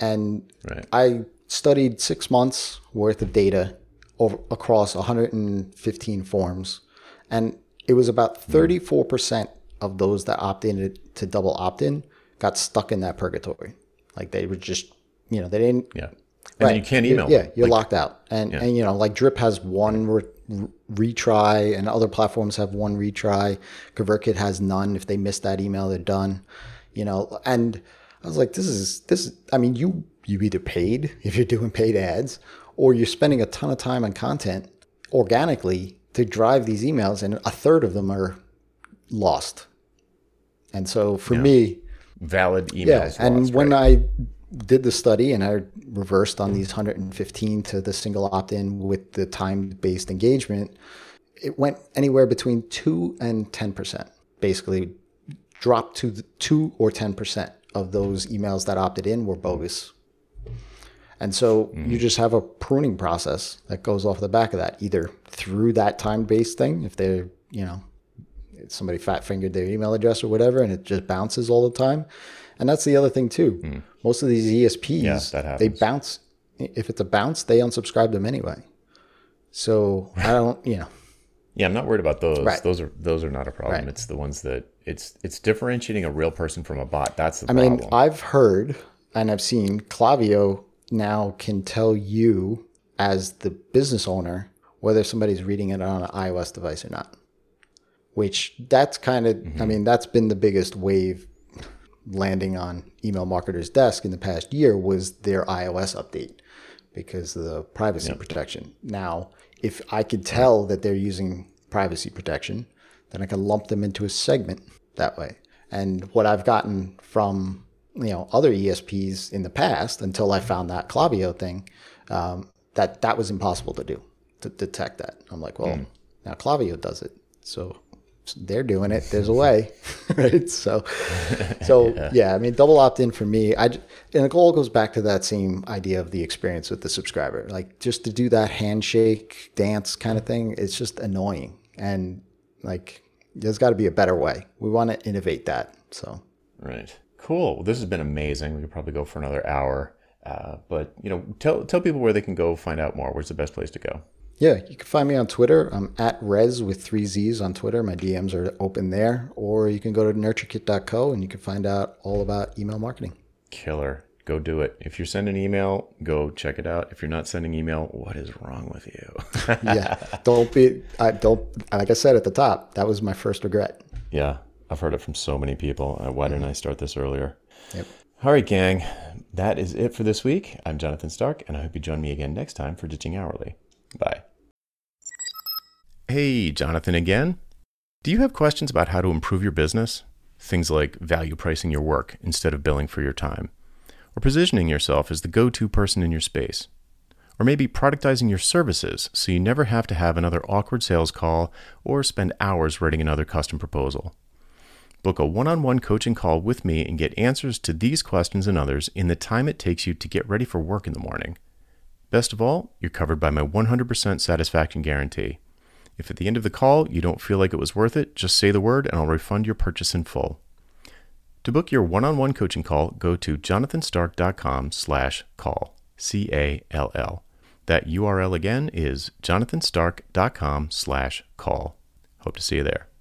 And right. I studied six months worth of data over, across one hundred fifteen forms. And it was about thirty-four percent of those that opted to double opt-in got stuck in that purgatory. Like they were just, you know, they didn't. Yeah. And right. you can't email. Yeah. You're like, locked out. And, yeah. and, you know, like Drip has one re- retry and other platforms have one retry. ConvertKit has none. If they miss that email, they're done, you know? And I was like, this is, this is, I mean, you, you either paid if you're doing paid ads or you're spending a ton of time on content organically to drive these emails, and a third of them are lost. And so for yeah. me, valid emails. Yeah, lost, and when right. I did the study and I reversed on these one hundred fifteen to the single opt-in with the time-based engagement, it went anywhere between two and ten percent, basically dropped to the two or ten percent of those emails that opted in were bogus. And so mm-hmm. you just have a pruning process that goes off the back of that, either through that time-based thing, if they're, you know, somebody fat-fingered their email address or whatever, and it just bounces all the time. And that's the other thing too. Mm. Most of these E S Ps, yeah, they bounce. If it's a bounce, they unsubscribe them anyway. So right. I don't, you know. Yeah, I'm not worried about those. Right. Those are those are not a problem. Right. It's the ones that, it's it's differentiating a real person from a bot. That's the I problem. I mean, I've heard and I've seen Klaviyo now can tell you as the business owner whether somebody's reading it on an iOS device or not, which that's kind of, mm-hmm. I mean, that's been the biggest wave landing on email marketers' desk in the past year was their iOS update because of the privacy yep. protection. Now, if I could tell that they're using privacy protection, then I can lump them into a segment that way. And what I've gotten from, you know, other E S Ps in the past until I found that Klaviyo thing, um, that that was impossible to do, to detect that. I'm like, well, mm. now Klaviyo does it. So they're doing it. There's a way, right? So, so yeah. yeah, I mean, double opt-in for me. I, and it all goes back to that same idea of the experience with the subscriber. Like just to do that handshake dance kind of thing, it's just annoying. And like, there's got to be a better way. We want to innovate that. So, right. Cool. Well, this has been amazing. We could probably go for another hour. Uh, but, you know, tell tell people where they can go find out more. Where's the best place to go? Yeah, you can find me on Twitter. I'm at Rez with three Z's on Twitter. My D Ms are open there. Or you can go to nurture kit dot co and you can find out all about email marketing. Killer. Go do it. If you're sending email, go check it out. If you're not sending email, what is wrong with you? yeah. Don't be, I don't, like I said at the top, that was my first regret. Yeah. I've heard it from so many people. Uh, why mm-hmm. didn't I start this earlier? Yep. All right, gang. That is it for this week. I'm Jonathan Stark, and I hope you join me again next time for Ditching Hourly. Bye. Hey, Jonathan again. Do you have questions about how to improve your business? Things like value pricing your work instead of billing for your time, or positioning yourself as the go-to person in your space, or maybe productizing your services so you never have to have another awkward sales call or spend hours writing another custom proposal. Book a one-on-one coaching call with me and get answers to these questions and others in the time it takes you to get ready for work in the morning. Best of all, you're covered by my one hundred percent satisfaction guarantee. If at the end of the call you don't feel like it was worth it, just say the word and I'll refund your purchase in full. To book your one-on-one coaching call, go to jonathan stark dot com slash call, C A L L. That U R L again is jonathan stark dot com slash call. Hope to see you there.